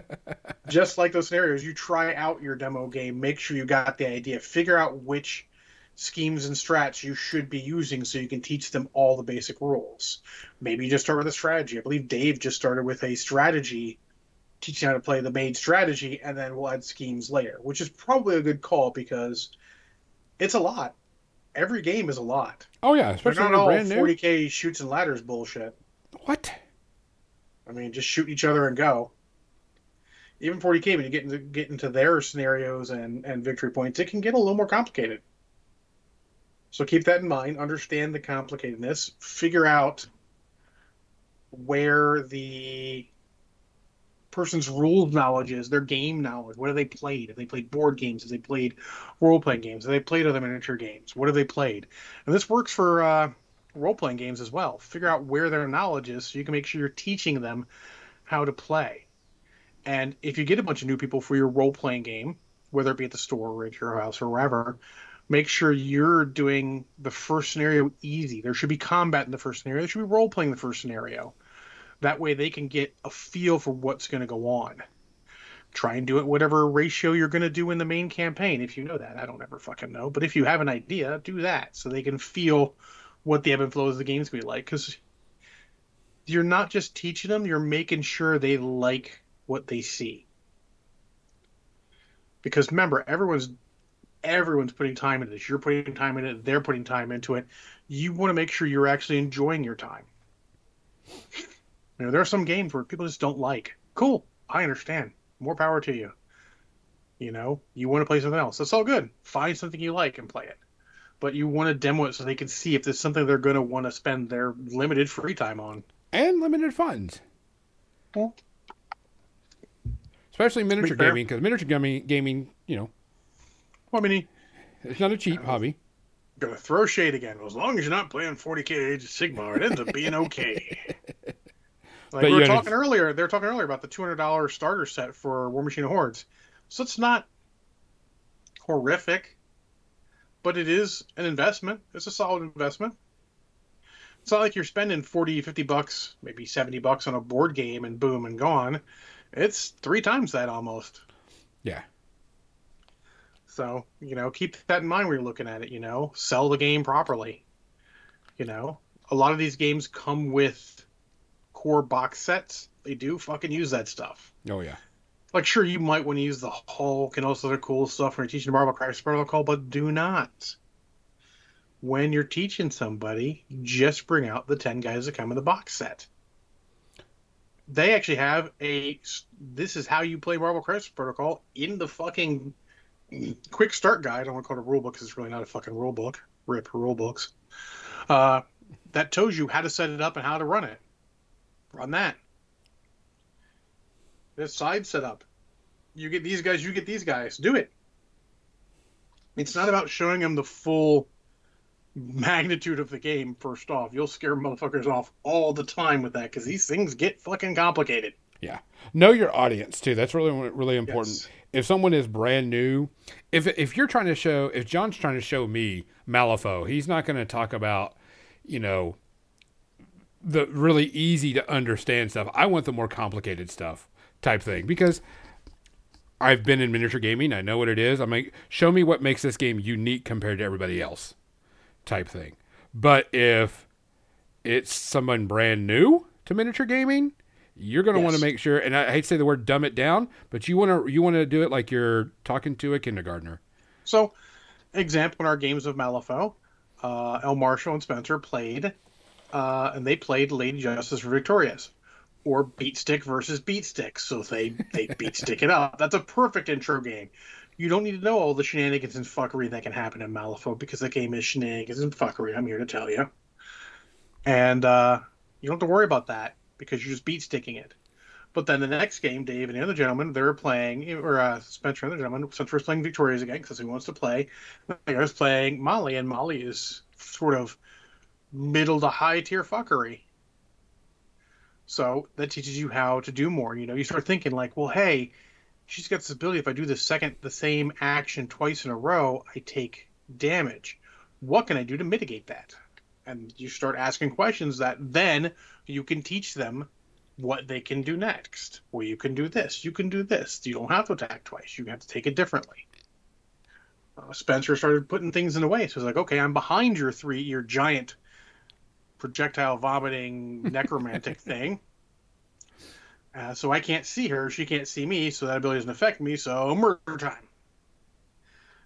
just like those scenarios, you try out your demo game, make sure you got the idea, figure out which schemes and strats you should be using so you can teach them all the basic rules. Maybe you just start with a strategy. I believe Dave just started with a strategy, teaching how to play the main strategy, and then we'll add schemes later, which is probably a good call because it's a lot. Every game is a lot. Oh, yeah. Especially not all brand forty K new. Shoots and ladders bullshit. What? I mean, just shoot each other and go. Even forty K, when you get into, get into their scenarios and, and victory points, it can get a little more complicated. So keep that in mind. Understand the complicatedness. Figure out where the person's rules knowledge is, their game knowledge. What have they played? Have they played board games? Have they played role-playing games? Have they played other miniature games? What have they played? And this works for... Uh, role-playing games as well. Figure out where their knowledge is so you can make sure you're teaching them how to play. And if you get a bunch of new people for your role-playing game, whether it be at the store or at your house or wherever, make sure you're doing the first scenario easy. There should be combat in the first scenario. There should be role-playing the first scenario. That way they can get a feel for what's going to go on. Try and do it whatever ratio you're going to do in the main campaign, if you know that. I don't ever fucking know. But if you have an idea, do that so they can feel what the ebb and flow of the game's going to be like. Because you're not just teaching them, you're making sure they like what they see. Because remember, everyone's everyone's putting time into this. You're putting time into it. They're putting time into it. You want to make sure you're actually enjoying your time. You know, there are some games where people just don't like. Cool. I understand. More power to you. You know, you want to play something else. That's all good. Find something you like and play it. But you want to demo it so they can see if there's something they're going to want to spend their limited free time on. And limited funds. Well, especially miniature be gaming, because miniature gaming, gaming, you know. Well, I mean, it's not a cheap I'm hobby. Going to throw shade again. Well, as long as you're not playing forty K Age of Sigmar, it ends up being okay. Like but we were talking understand. earlier, they were talking earlier about the two hundred dollars starter set for War Machine and Hordes. So it's not horrific. But it is an investment. It's a solid investment. It's not like you're spending forty, fifty bucks, maybe seventy bucks on a board game and boom and gone. It's three times that almost. Yeah. So, you know, keep that in mind when you're looking at it, you know. Sell the game properly. You know, a lot of these games come with core box sets. They do fucking use that stuff. Oh, yeah. Like, sure, you might want to use the Hulk and all this other cool stuff when you're teaching Marvel Crisis Protocol, but do not. When you're teaching somebody, just bring out the ten guys that come in the box set. They actually have a, this is how you play Marvel Crisis Protocol in the fucking quick start guide. I don't want to call it a rule book because it's really not a fucking rule book. Rip rule books. Uh, that tells you how to set it up and how to run it. Run that. This side setup. You get these guys, you get these guys. Do it. It's not about showing them the full magnitude of the game, first off. You'll scare motherfuckers off all the time with that, because these things get fucking complicated. Yeah. Know your audience, too. That's really, really important. Yes. If someone is brand new, if if you're trying to show, if John's trying to show me Malifaux, he's not going to talk about, you know, the really easy to understand stuff. I want the more complicated stuff type thing, because I've been in miniature gaming. I know what it is. I'm like, show me what makes this game unique compared to everybody else type thing. But if it's someone brand new to miniature gaming, you're going to yes. want to make sure, and I hate to say the word dumb it down, but you want to you want to do it like you're talking to a kindergartner. So, example, in our games of Malifaux, uh, El Marshall and Spencer played, uh, and they played Lady Justice for Victorious, or Beatstick versus Beatstick, so they, they beatstick it up. That's a perfect intro game. You don't need to know all the shenanigans and fuckery that can happen in Malifaux, because the game is shenanigans and fuckery, I'm here to tell you. And uh, you don't have to worry about that, because you're just beat-sticking it. But then the next game, Dave and the other gentleman, they were playing, or uh, Spencer and the other gentleman, Spencer was playing Victoria's again, because he wants to play. I was playing Molly, and Molly is sort of middle to high-tier fuckery. So that teaches you how to do more. You know, you start thinking like, well, hey, she's got this ability. If I do the second, the same action twice in a row, I take damage. What can I do to mitigate that? And you start asking questions that then you can teach them what they can do next. Well, you can do this. You can do this. You don't have to attack twice. You have to take it differently. Uh, Spencer started putting things in the way. So he's like, okay, I'm behind your three, your giant projectile vomiting necromantic thing. Uh, so I can't see her. She can't see me. So that ability doesn't affect me. So murder time.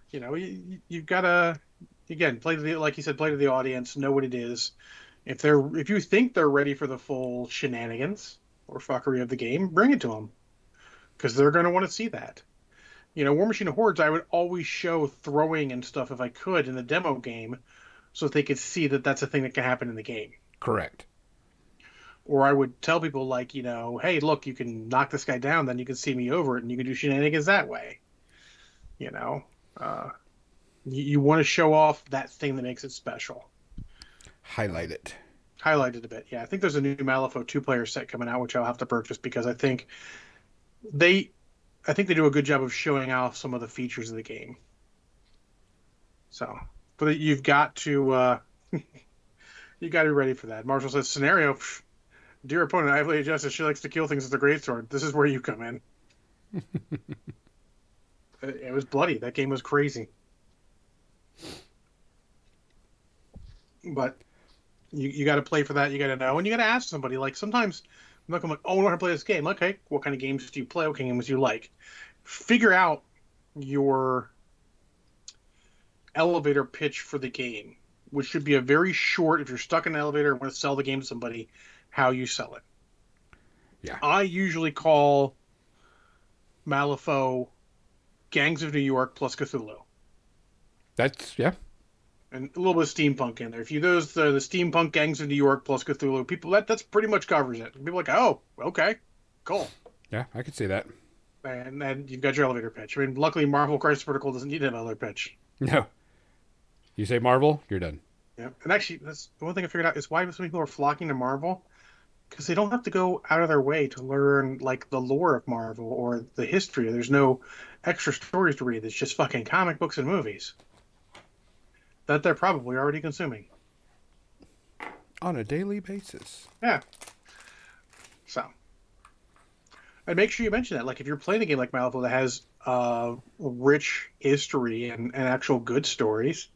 You know, you, you've got to... Again, play to the, like you said, play to the audience. Know what it is. If they're, if you think they're ready for the full shenanigans or fuckery of the game, bring it to them, because they're going to want to see that. You know, War Machine and Hordes, I would always show throwing and stuff if I could in the demo game, so that they could see that that's a thing that can happen in the game. Correct. Or I would tell people like, you know, hey, look, you can knock this guy down, then you can see me over it, and you can do shenanigans that way. You know. Uh, You want to show off that thing that makes it special. Highlight it. Highlight it a bit. Yeah, I think there's a new Malifaux two-player set coming out, which I'll have to purchase, because I think they, I think they do a good job of showing off some of the features of the game. So, but you've got to, uh, you got to be ready for that. Marshall says, "Scenario, pff, dear opponent, I have Lady Justice. She likes to kill things with the greatsword. This is where you come in." it, it was bloody. That game was crazy. But you you got to play for that. You got to know, and you got to ask somebody. Like sometimes I'm like, I'm like, oh, I want to play this game. Okay, what kind of games do you play? What kind of games do you like? Figure out your elevator pitch for the game, which should be a very short. If you're stuck in an elevator and want to sell the game to somebody, how you sell it. Yeah, I usually call Malifaux Gangs of New York plus Cthulhu. That's, yeah. And a little bit of steampunk in there. If you those the, the steampunk Gangs of New York plus Cthulhu, people that that's pretty much covers it. People are like, oh, okay, cool. Yeah, I could see that. And then you've got your elevator pitch. I mean, luckily Marvel Crisis Protocol doesn't need an elevator pitch. No. You say Marvel, you're done. Yeah, and actually, that's the one thing I figured out is why so many people are flocking to Marvel, because they don't have to go out of their way to learn like the lore of Marvel or the history. There's no extra stories to read. It's just fucking comic books and movies that they're probably already consuming on a daily basis. Yeah. So, and make sure you mention that. Like, if you're playing a game like Malifaux that has uh, rich history and, and actual good stories,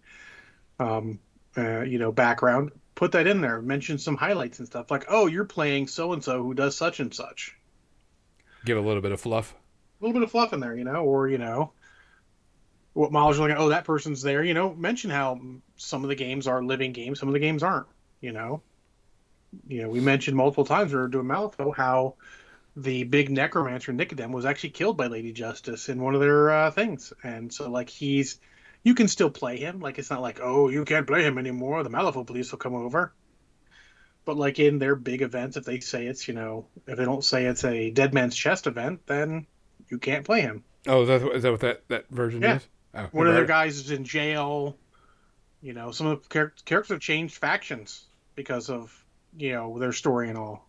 um, uh, you know, background, put that in there. Mention some highlights and stuff. Like, oh, you're playing so and so who does such and such. Give a little bit of fluff. a little bit of fluff in there, you know, or, you know, what mileage you're like, oh, that person's there, you know, mention how some of the games are living games, some of the games aren't, you know. You know, we mentioned multiple times we were doing Malifaux how the big necromancer Nicodem was actually killed by Lady Justice in one of their uh, things. And so, like, he's, you can still play him. Like, it's not like, oh, you can't play him anymore. The Malifaux police will come over. But, like, in their big events, if they say it's, you know, if they don't say it's a Dead Man's Chest event, then you can't play him. Oh, is that, is that what that, that version yeah. is? Oh, one of their guys is in jail. You know, some of the char- characters have changed factions because of, you know, their story and all.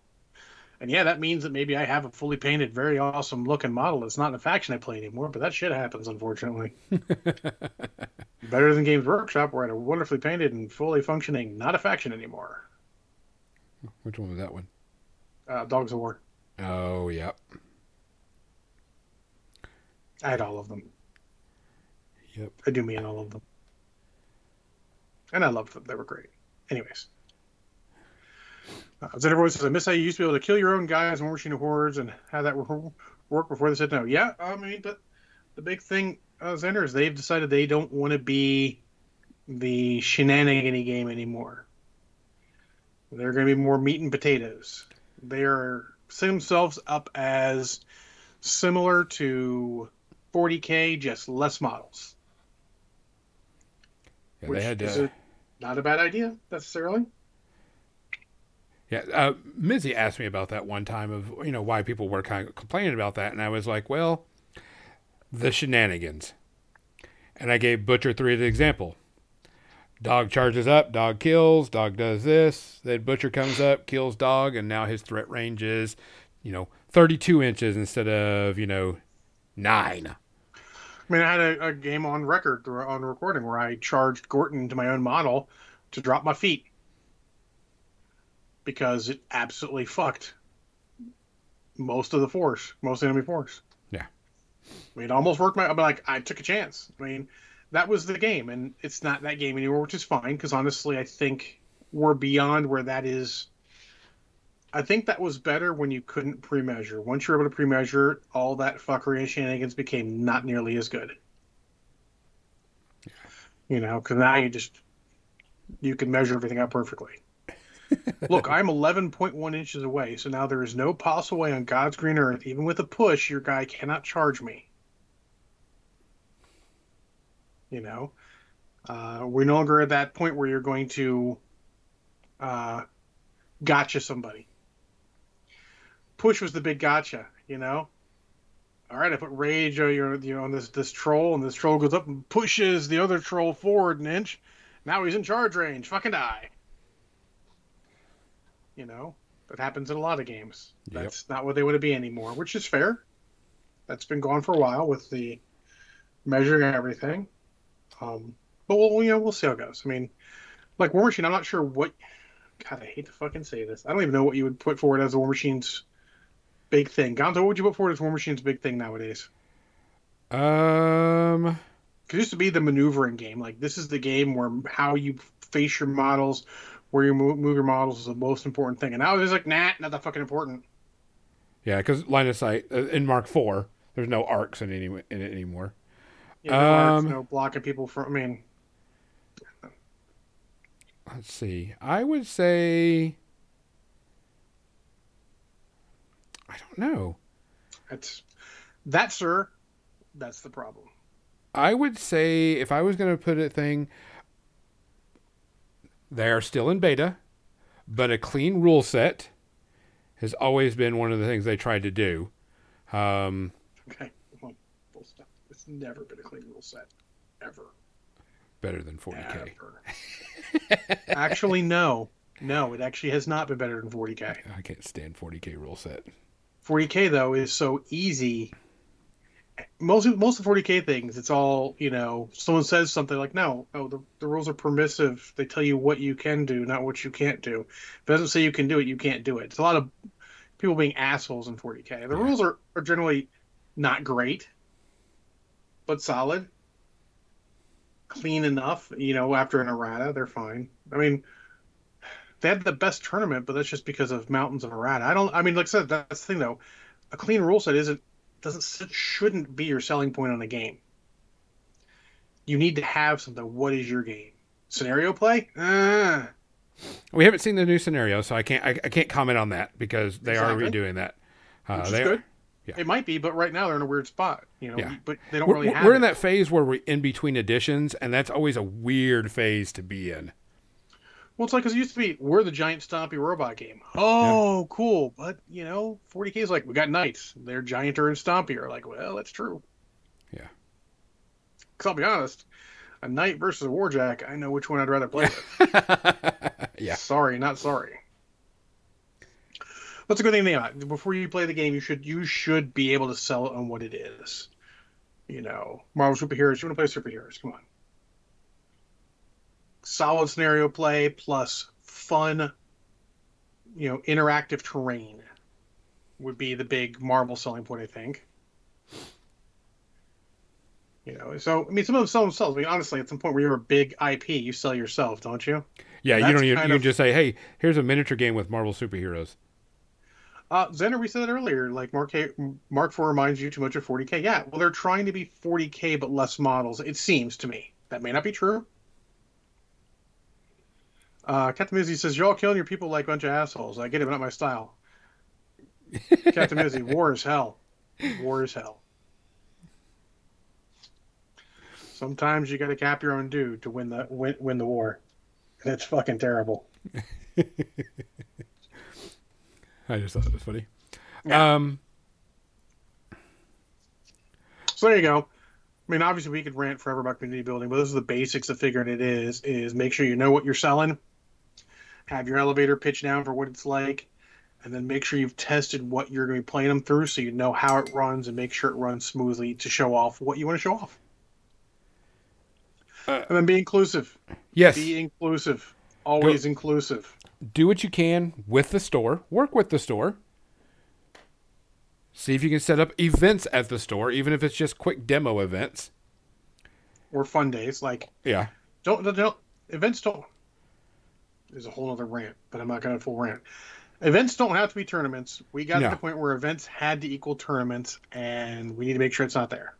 And yeah, that means that maybe I have a fully painted, very awesome looking model that's not in a faction I play anymore, but that shit happens, unfortunately. Better than Games Workshop, where I had a wonderfully painted and fully functioning, not a faction anymore. Which one was that one? Uh, Dogs of War. Oh, yeah. I had all of them. Yep. I do mean all of them. And I loved them. They were great. Anyways. Uh, then everyone says, I miss how you used to be able to kill your own guys in War Machine Hordes and how that worked before they said no. Yeah, I mean, the, the big thing, uh, Xander, is they've decided they don't want to be the shenanigan-y game anymore. They're going to be more meat and potatoes. They're setting themselves up as similar to forty K, just less models. Yeah, which they had, uh... is a, not a bad idea, necessarily. Yeah, uh, Mizzy asked me about that one time of, you know, why people were kind of complaining about that. And I was like, well, the shenanigans. And I gave Butcher three as an example. Dog charges up, dog kills, dog does this. Then Butcher comes up, kills dog, and now his threat range is, you know, thirty-two inches instead of, you know, nine. I mean, I had a, a game on record, on recording, where I charged Gorton to my own model to drop my feet. Because it absolutely fucked most of the force, most enemy force. Yeah. I mean, it almost worked my, but like, I took a chance. I mean, that was the game, and it's not that game anymore, which is fine, because honestly, I think we're beyond where that is. I think that was better when you couldn't pre-measure. Once you were able to pre-measure, all that fuckery and shenanigans became not nearly as good. Yeah. You know, because now you just, you can measure everything out perfectly. Look, I'm eleven point one inches away, so now there is no possible way on God's green earth, even with a push, your guy cannot charge me. You know? Uh, we're no longer at that point where you're going to uh, gotcha somebody. Push was the big gotcha, you know? All right, I put rage on, your, you know, on this, this troll, and this troll goes up and pushes the other troll forward an inch. Now he's in charge range. Fucking die. You know, that happens in a lot of games. Yep. That's not what they want to be anymore, which is fair. That's been gone for a while with the measuring everything. Um, but, we'll, you know, we'll see how it goes. I mean, like War Machine, I'm not sure what... God, I hate to fucking say this. I don't even know what you would put forward as War Machine's big thing. Gonzo, what would you put forward as War Machine's big thing nowadays? Um... It used to be the maneuvering game. Like, this is the game where how you face your models... where you move your models is the most important thing. And I was like, nah, not that fucking important. Yeah, because line of sight, uh, in Mark four, there's no arcs in, any, in it anymore. Yeah, no um, arcs, no blocking people from, I mean. Let's see. I would say, I don't know. That's, that, sir, that's the problem. I would say, if I was going to put a thing... They are still in beta, but a clean rule set has always been one of the things they tried to do. Um, okay, well, full stop. It's never been a clean rule set, ever. Better than forty K. Actually, no. No, it actually has not been better than forty K. I can't stand forty K rule set. forty K, though, is so easy. Most most of the forty K things, it's all, you know, someone says something like, no, oh, the, the rules are permissive. They tell you what you can do, not what you can't do. If it doesn't say you can do it, you can't do it. It's a lot of people being assholes in forty K. The yeah. rules are, are generally not great, but solid. Clean enough, you know, after an errata, they're fine. I mean, they had the best tournament, but that's just because of mountains of errata. I don't, I mean, like I said, that's the thing, though. A clean rule set isn't doesn't shouldn't be your selling point on a game. You need to have something. What is your game? Scenario play? Ah. We haven't seen the new scenario, so I can't I, I can't comment on that because they exactly. are redoing that. Uh, Which is they good. Are, yeah. It might be, but right now they're in a weird spot. You know, yeah. but they don't we're, really. Have we're it. in that phase where we're in between editions, and that's always a weird phase to be in. Well, it's like because it used to be we're the giant stompy robot game. Oh, yeah. Cool, but you know, forty K is like we got knights. They're gianter and stompier. Like, well, that's true. Yeah. Because I'll be honest. A knight versus a warjack, I know which one I'd rather play with. Yeah. Sorry, not sorry. That's a good thing to have. Before you play the game, you should you should be able to sell it on what it is. You know, Marvel superheroes, you want to play superheroes, come on. Solid scenario play plus fun, you know, interactive terrain would be the big Marvel selling point, I think. You know, so I mean, some of them sell themselves. I mean, honestly, at some point where you're a big I P, you sell yourself, don't you? Yeah, you don't. You, you of, just say, "Hey, here's a miniature game with Marvel superheroes." Uh, Xander, we said that earlier. Like Mark K, Mark Four reminds you too much of forty K. Yeah, well, they're trying to be forty K but less models. It seems to me that may not be true. Uh, Captain Mizzy says, "Y'all killing your people like a bunch of assholes." I get it, but not my style. Captain Mizzy, war is hell. War is hell. Sometimes you got to cap your own due to win the win, win the war. And it's fucking terrible. I just thought it was funny. Yeah. Um, so there you go. I mean, obviously we could rant forever about community building, but those are the basics of figuring it is, is make sure you know what you're selling, have your elevator pitch down for what it's like, and then make sure you've tested what you're going to be playing them through so you know how it runs and make sure it runs smoothly to show off what you want to show off. Uh, and then be inclusive. Yes. Be inclusive. Always Go, inclusive. Do what you can with the store. Work with the store. See if you can set up events at the store, even if it's just quick demo events. Or fun days. Like, yeah. Don't, don't, don't events don't. There's a whole other rant, but I'm not going to full rant. Events don't have to be tournaments. We got no. to the point where events had to equal tournaments, and we need to make sure it's not there.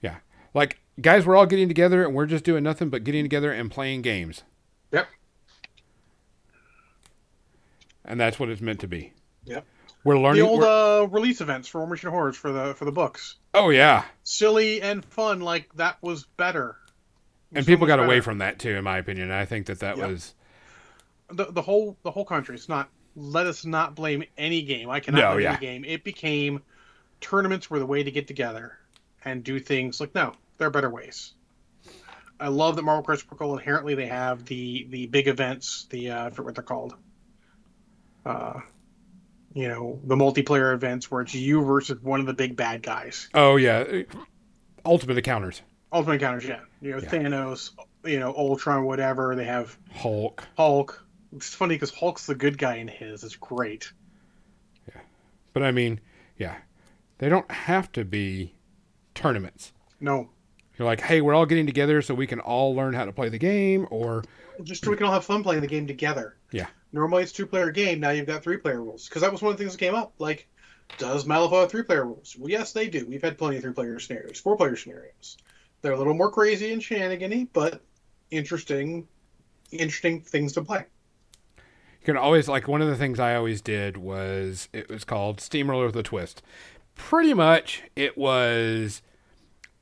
Yeah. Like, guys, we're all getting together, and we're just doing nothing but getting together and playing games. Yep. And that's what it's meant to be. Yep. We're learning the old uh, release events for War Machine Hordes for the for the books. Oh yeah. Silly and fun, like that was better. Was and people got better. away from that too, in my opinion. I think that that yep. was the the whole the whole country. It's not. Let us not blame any game. I cannot no, blame yeah. any game. It became tournaments were the way to get together and do things like no. There are better ways. I love that Marvel Crisis Protocol inherently they have the the big events, the uh, I forget what they're called. Uh, you know, the multiplayer events where it's you versus one of the big bad guys. Oh yeah, Ultimate Encounters. Ultimate Encounters, yeah. You know yeah. Thanos, you know Ultron, whatever. They have Hulk. Hulk. It's funny because Hulk's the good guy in his. It's great. Yeah, but I mean, yeah, they don't have to be tournaments. No. You're like, hey, we're all getting together so we can all learn how to play the game, or just so we can all have fun playing the game together. Yeah. Normally it's a two-player game. Now you've got three-player rules. Because that was one of the things that came up. Like, does Malifaux have three-player rules? Well, yes, they do. We've had plenty of three-player scenarios, four-player scenarios. They're a little more crazy and shenanigan-y, but interesting, interesting things to play. You can always, like, one of the things I always did was, it was called Steamroller with a Twist. Pretty much it was...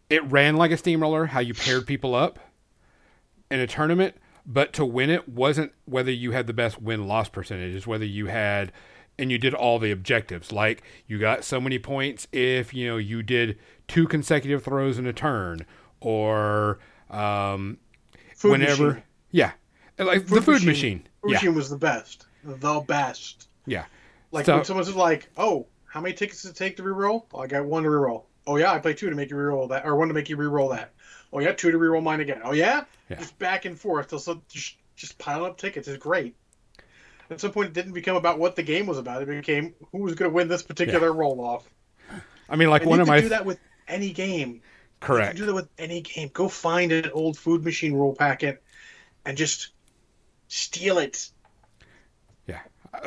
It ran like a steamroller, how you paired people up in a tournament, but to win it wasn't whether you had the best win-loss percentages, whether you had, and you did all the objectives. Like, you got so many points if, you know, you did two consecutive throws in a turn, or um, food whenever. Machine. Yeah. Like, food the food machine. machine. Food yeah. machine was the best. The best. Yeah. Like, so, when someone's like, oh, how many tickets does it take to reroll? Oh, I got one to reroll. Oh, yeah, I play two to make you reroll that, or one to make you reroll that. Oh, yeah, two to reroll mine again. Oh, yeah? yeah. Just back and forth. So just, just piling up tickets is great. At some point, it didn't become about what the game was about. It became who was going to win this particular yeah. roll-off. I mean, like and one of my... You can do that with any game. Correct. You can do that with any game. Go find an old Food Machine rule packet and just steal it. Yeah.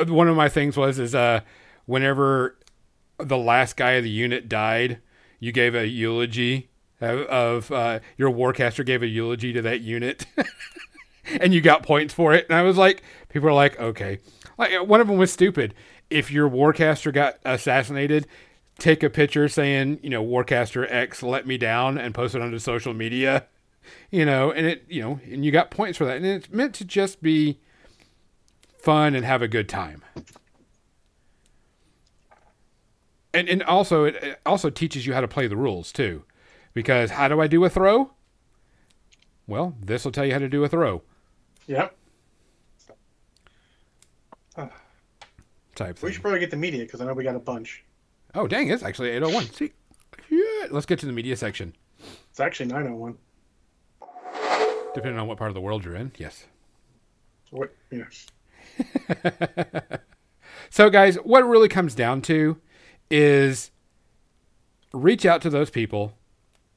One of my things was is uh, whenever the last guy of the unit died... you gave a eulogy of, of uh, your Warcaster gave a eulogy to that unit and you got points for it. And I was like, people are like, okay. Like, one of them was stupid. If your Warcaster got assassinated, take a picture saying, you know, Warcaster X let me down and post it onto social media, you know, and it, you know, and you got points for that. And it's meant to just be fun and have a good time. And and also, it, it also teaches you how to play the rules too, because how do I do a throw? Well, this will tell you how to do a throw. Yep. Uh, type thing. We should probably get to media because I know we got a bunch. Oh, dang, it's actually eight oh one. See, yeah. Let's get to the media section. It's actually nine oh one. Depending on what part of the world you're in, yes. What? Yes. So, guys, what it really comes down to is reach out to those people,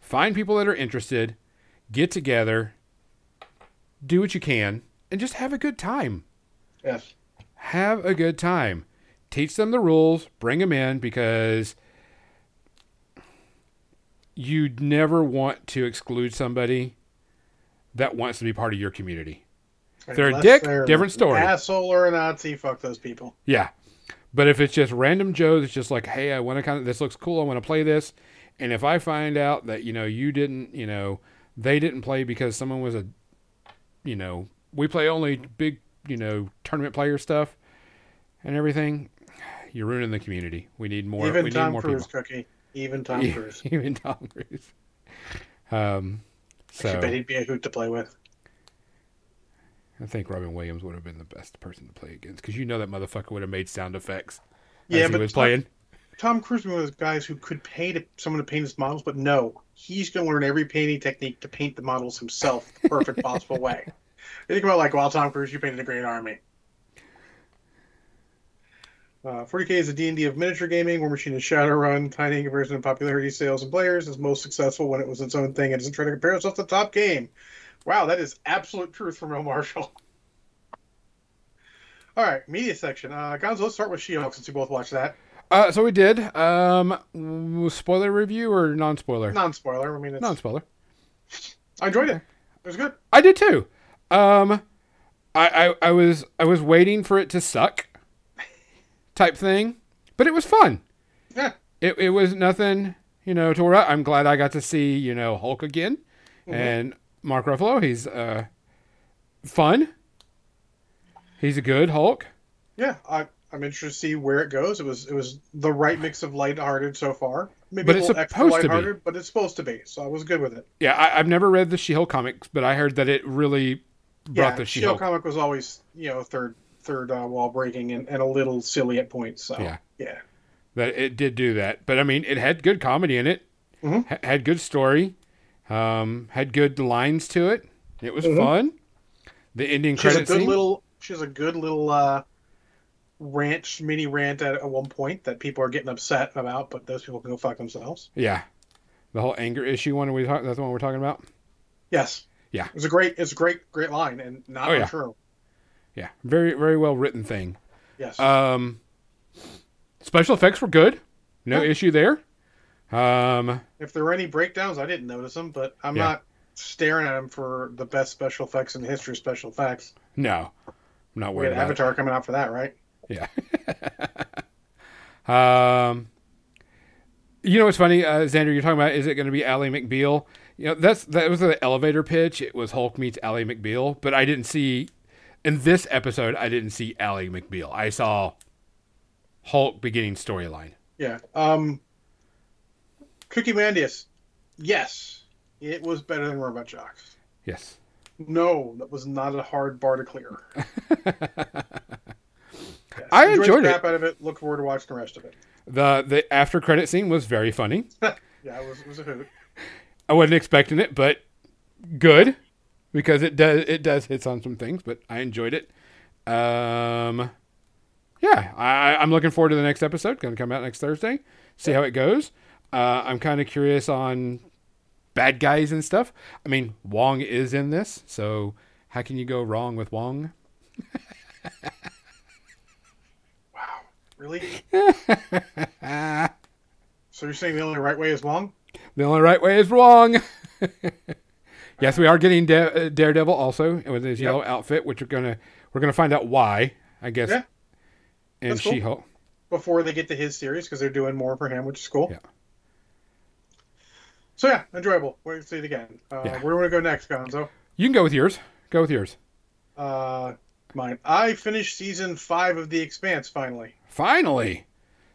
find people that are interested, get together, do what you can, and just have a good time. Yes. Have a good time. Teach them the rules, bring them in, because you never want to exclude somebody that wants to be part of your community. If they're a dick, they're different story. An asshole or a Nazi, fuck those people. Yeah. But if it's just random Joe that's just like, hey, I want to kind of, this looks cool, I want to play this. And if I find out that, you know, you didn't, you know, they didn't play because someone was a, you know, we play only big, you know, tournament player stuff and everything. You're ruining the community. We need more. Even we Tom need more Cruise, people. Cookie. Even Tom yeah, Cruise. Even Tom Cruise. Um, so, I bet he'd be a hoot to play with. I think Robin Williams would have been the best person to play against because you know that motherfucker would have made sound effects yeah, as he but was Tom, playing. Tom Cruise was one of those guys who could pay to, someone to paint his models, but no, he's going to learn every painting technique to paint the models himself the perfect possible way. You think about like, well, Tom Cruise, you painted a great army. Uh, forty K is a D and D of miniature gaming. War Machine is Shadowrun, tiny in comparison to popularity, sales, and players. It's most successful when it was its own thing and doesn't try to compare itself to the top game. Wow, that is absolute truth from Earl Marshall. All right, media section. Uh, Gonzo, let's start with She-Hulk since we both watched that. Uh, so we did. Um, spoiler review or non-spoiler? Non-spoiler. I mean, it's... non-spoiler. I enjoyed it. It was good. I did too. Um, I, I I was I was waiting for it to suck. Type thing, but it was fun. Yeah, it it was nothing, you know. To where I'm glad I got to see, you know, Hulk again, mm-hmm. and Mark Ruffalo. He's uh, fun. He's a good Hulk. Yeah, I I'm interested to see where it goes. It was it was the right mix of lighthearted so far. Maybe but a little extra lighthearted, but it's supposed to be. So I was good with it. Yeah, I, I've never read the She-Hulk comics, but I heard that it really brought yeah, the She-Hulk. She-Hulk comic was always, you know, third. third uh, wall breaking and, and a little silly at points. So yeah. yeah, that it did do that. But I mean, it had good comedy in it, mm-hmm. H- had good story, um, had good lines to it. It was mm-hmm. fun. The ending credits. She has a good little, she has a good little uh, rant, mini rant at, at one point that people are getting upset about, but those people can go fuck themselves. Yeah. The whole anger issue one. Are we talk, that's the one we're talking about. Yes. Yeah. It was a great, it's a great, great line and not oh, yeah. true. Yeah, very, very well written thing. Yes. Um, special effects were good. No yeah. issue there. Um, if there were any breakdowns, I didn't notice them, but I'm yeah. not staring at them for the best special effects in the history of special effects. No, I'm not worried about it. We had Avatar coming out for that, right? Yeah. um, you know what's funny, uh, Xander, you're talking about, is it going to be Ally McBeal? You know, that's that was the elevator pitch. It was Hulk meets Ally McBeal, but I didn't see... In this episode, I didn't see Ally McBeal. I saw Hulk beginning storyline. Yeah. Um, Cookie Mandius. Yes. It was better than Robot Jocks. Yes. No, that was not a hard bar to clear. yes. I enjoyed, enjoyed the crap it. out of it. Look forward to watching the rest of it. The the after credit scene was very funny. yeah, it was, it was a hoot. I wasn't expecting it, but good. Because it does it does hits on some things, but I enjoyed it. Um, yeah, I, I'm looking forward to the next episode. Going to come out next Thursday. See yeah. how it goes. Uh, I'm kind of curious on bad guys and stuff. I mean, Wong is in this, so how can you go wrong with Wong? wow, really? So you're saying the only right way is wrong? The only right way is wrong. Yes, we are getting da- Daredevil also with his yep. yellow outfit, which we're gonna we're gonna find out why, I guess. Yeah. And cool. She-Hulk. Before they get to his series, because they're doing more for him, which is cool. Yeah. So yeah, enjoyable. We're gonna see it again. Uh, yeah. Where do we go next, Gonzo? You can go with yours. Go with yours. Uh, mine. I finished season five of The Expanse finally. Finally.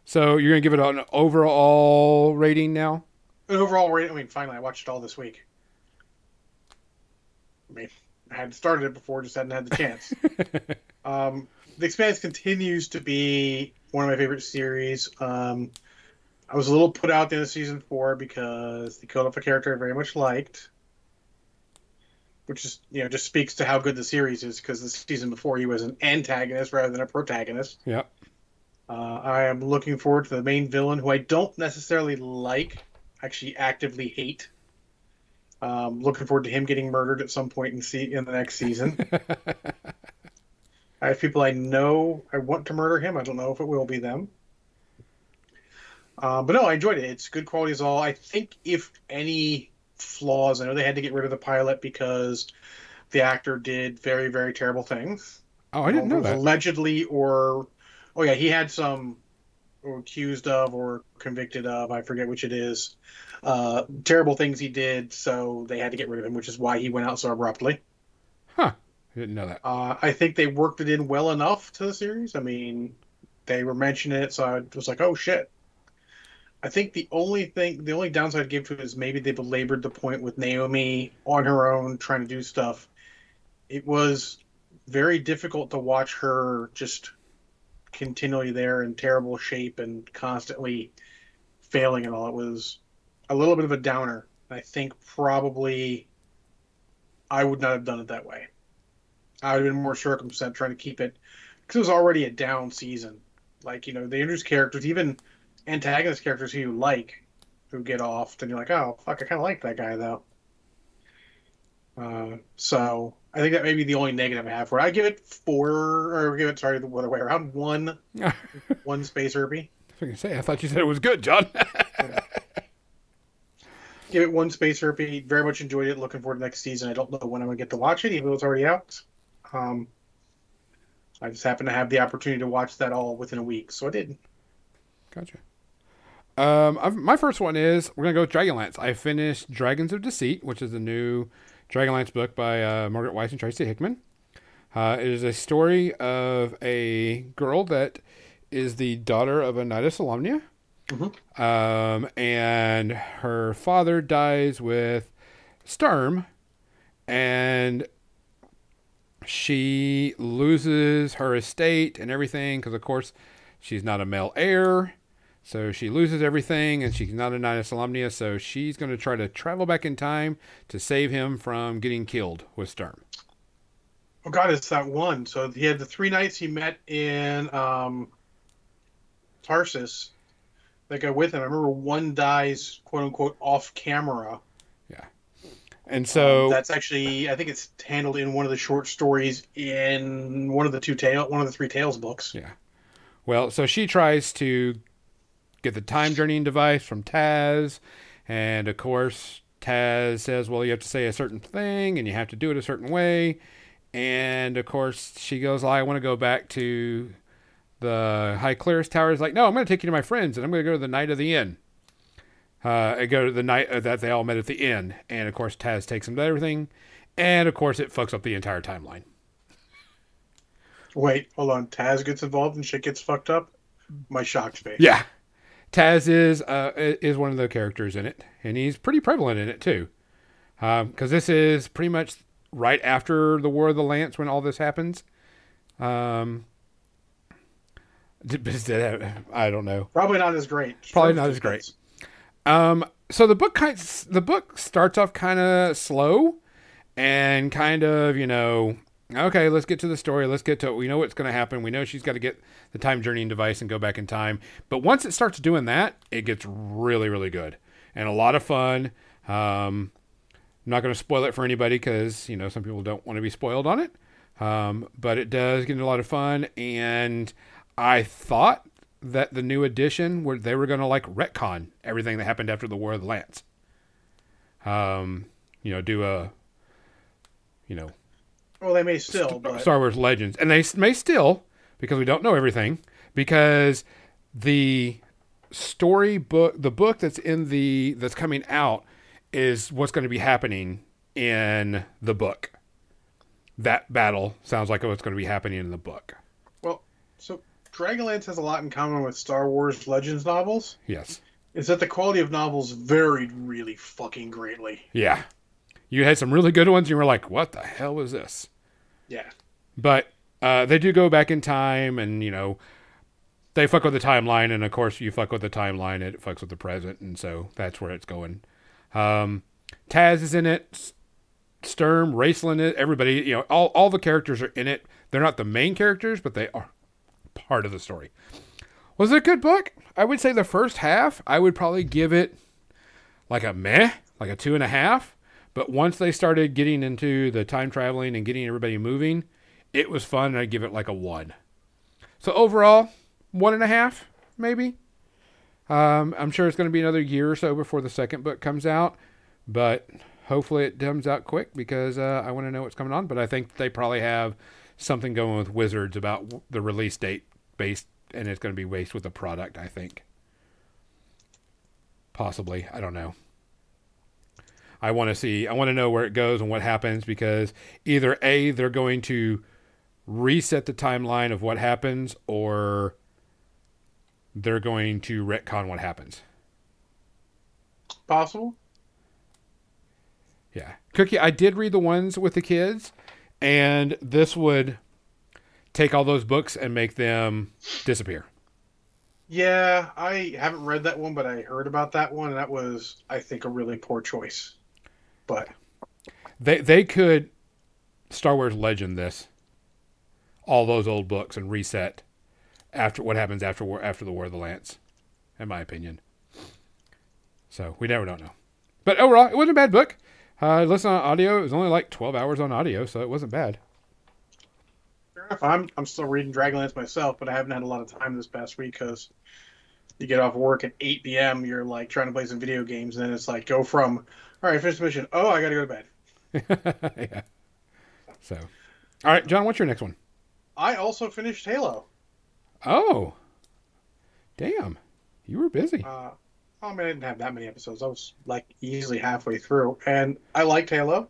So you're gonna give it an overall rating now? An overall rating. I mean, finally, I watched it all this week. I mean, I had started it before, just hadn't had the chance. um, The Expanse continues to be one of my favorite series. Um, I was a little put out at the end of season four because they killed off a character I very much liked, which is, you know, just speaks to how good the series is, because the season before he was an antagonist rather than a protagonist. Yeah. Uh, I am looking forward to the main villain, who I don't necessarily like, actually actively hate. Um, looking forward to him getting murdered at some point in, se- in the next season. I have people I know I want to murder him. I don't know if it will be them. Uh, but no, I enjoyed it. It's good quality as all. I think if any flaws, I know they had to get rid of the pilot because the actor did very, very terrible things. Oh, I didn't know that. Allegedly or... Oh, yeah, he had some... or accused of or convicted of, I forget which it is, uh, terrible things he did, so they had to get rid of him, which is why he went out so abruptly. Huh. I didn't know that. Uh, I think they worked it in well enough to the series. I mean, they were mentioning it, so I was like, oh, shit. I think the only thing, the only downside I'd give to it is maybe they belabored the point with Naomi on her own trying to do stuff. It was very difficult to watch her just... continually there in terrible shape and constantly failing and all. It was a little bit of a downer. I think probably I would not have done it that way. I would have been more circumspect trying to keep it, because it was already a down season. Like, you know, they introduce characters, even antagonist characters who you like, who get off, and you're like, oh, fuck, I kind of like that guy, though. Uh, so... I think that may be the only negative I have for it. I give it four, or give it, sorry, the other way around, one, one space Herbie. I was going to say, I thought you said it was good, John. Give it one space Herbie. Very much enjoyed it. Looking forward to next season. I don't know when I'm going to get to watch it, even though it's already out. Um, I just happened to have the opportunity to watch that all within a week, so I did. Gotcha. Um, I've, my first one is, we're going to go with Dragonlance. I finished Dragons of Deceit, which is the new... Dragonlance book by uh, Margaret Weiss and Tracy Hickman. Uh, it is a story of a girl that is the daughter of a Knight of Salamnia. Mm-hmm. Um, and her father dies with Sturm, and she loses her estate and everything because, of course, she's not a male heir. So she loses everything, and she's not a Knight of Salamnia, so she's going to try to travel back in time to save him from getting killed with Sturm. Oh, God, it's that one. So he had the three knights he met in um, Tarsus that go with him. I remember one dies, quote-unquote, off-camera. Yeah. And so... Um, that's actually, I think it's handled in one of the short stories in one of the two tale, one of the three Tales books. Yeah. Well, so she tries to... get the time journeying device from Taz, and of course Taz says, well, you have to say a certain thing and you have to do it a certain way, and of course she goes, I want to go back to the High Clearest Tower. Is like, no, I'm going to take you to my friends, and I'm going to go to the night of the inn. Uh, I go to the night that they all met at the inn, and of course Taz takes him to everything, and of course it fucks up the entire timeline. Wait, hold on, Taz gets involved and shit gets fucked up? My shocked face. Yeah. Taz is uh, is one of the characters in it, and he's pretty prevalent in it, too. Because um, this is pretty much right after the War of the Lance when all this happens. Um, I don't know. Probably not as great. Probably not as great. Um, so the book kind of, the book starts off kind of slow and kind of, you know, okay, let's get to the story. Let's get to it. We know what's going to happen. We know she's got to get the time journeying device and go back in time. But once it starts doing that, it gets really, really good and a lot of fun. Um, I'm not going to spoil it for anybody because, you know, some people don't want to be spoiled on it. Um, but it does get a lot of fun. And I thought that the new edition where they were going to like retcon everything that happened after the War of the Lance. Um, you know, do a, you know, well, they may still, St- but... Star Wars Legends, and they may still, because we don't know everything, because the story book, the book that's in the, that's coming out is what's going to be happening in the book. That battle sounds like what's going to be happening in the book. Well, so Dragonlance has a lot in common with Star Wars Legends novels. Yes. Is that the quality of novels varied really fucking greatly. Yeah. You had some really good ones and you were like, what the hell is this? Yeah. But uh, they do go back in time and, you know, they fuck with the timeline. And, of course, you fuck with the timeline, it fucks with the present. And so that's where it's going. Um, Taz is in it. Sturm, Raceland, everybody, you know, all, all the characters are in it. They're not the main characters, but they are part of the story. Was it a good book? I would say the first half, I would probably give it like a meh, like a two and a half. But once they started getting into the time traveling and getting everybody moving, it was fun. And I'd give it like a one. So overall, one and a half, maybe. Um, I'm sure it's going to be another year or so before the second book comes out, but hopefully it dims out quick because uh, I want to know what's coming on. But I think they probably have something going with Wizards about the release date based, and it's going to be based with the product, I think. Possibly. I don't know. I want to see. I want to know where it goes and what happens because either A, they're going to reset the timeline of what happens, or they're going to retcon what happens. Possible. Yeah. Cookie, I did read the ones with the kids, and this would take all those books and make them disappear. Yeah, I haven't read that one, but I heard about that one, and that was, I think, a really poor choice. But they they could Star Wars Legend this, all those old books, and reset after what happens after war, after the War of the Lance, in my opinion. So we never don't know. But overall, it wasn't a bad book. Uh, listen on audio. It was only like twelve hours on audio, so it wasn't bad. I'm I'm still reading Dragonlance myself, but I haven't had a lot of time this past week because you get off work at eight p.m. You're like trying to play some video games, and then it's like go from all right, finish the mission. Oh, I got to go to bed. Yeah. So, all right, John, what's your next one? I also finished Halo. Oh, damn! You were busy. Uh, I mean, I didn't have that many episodes. I was, like, easily halfway through. And I liked Halo.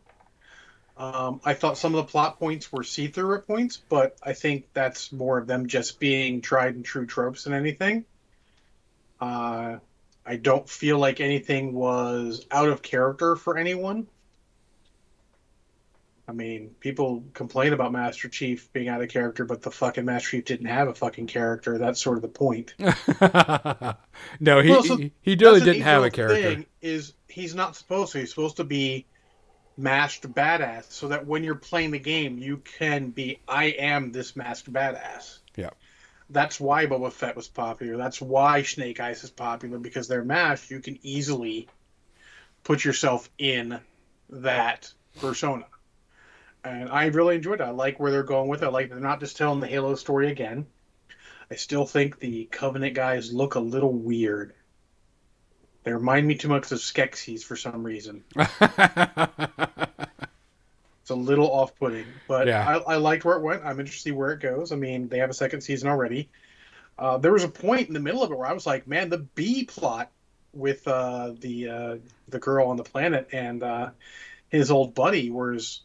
Um, I thought some of the plot points were see-through at points, but I think that's more of them just being tried and true tropes than anything. Uh, I don't feel like anything was out of character for anyone. I mean, people complain about Master Chief being out of character, but the fucking Master Chief didn't have a fucking character. That's sort of the point. No, he well, so he, he really didn't have a character. Thing is he's not supposed to. He's supposed to be masked badass so that when you're playing the game, you can be, I am this masked badass. Yeah. That's why Boba Fett was popular. That's why Snake Eyes is popular, because they're masked. You can easily put yourself in that persona. And I really enjoyed it. I like where they're going with it. I like they're not just telling the Halo story again. I still think the Covenant guys look a little weird. They remind me too much of Skeksis for some reason. It's a little off-putting. But yeah. I, I liked where it went. I'm interested to see where it goes. I mean, they have a second season already. Uh, there was a point in the middle of it where I was like, man, the B plot with uh, the uh, the girl on the planet and uh, his old buddy was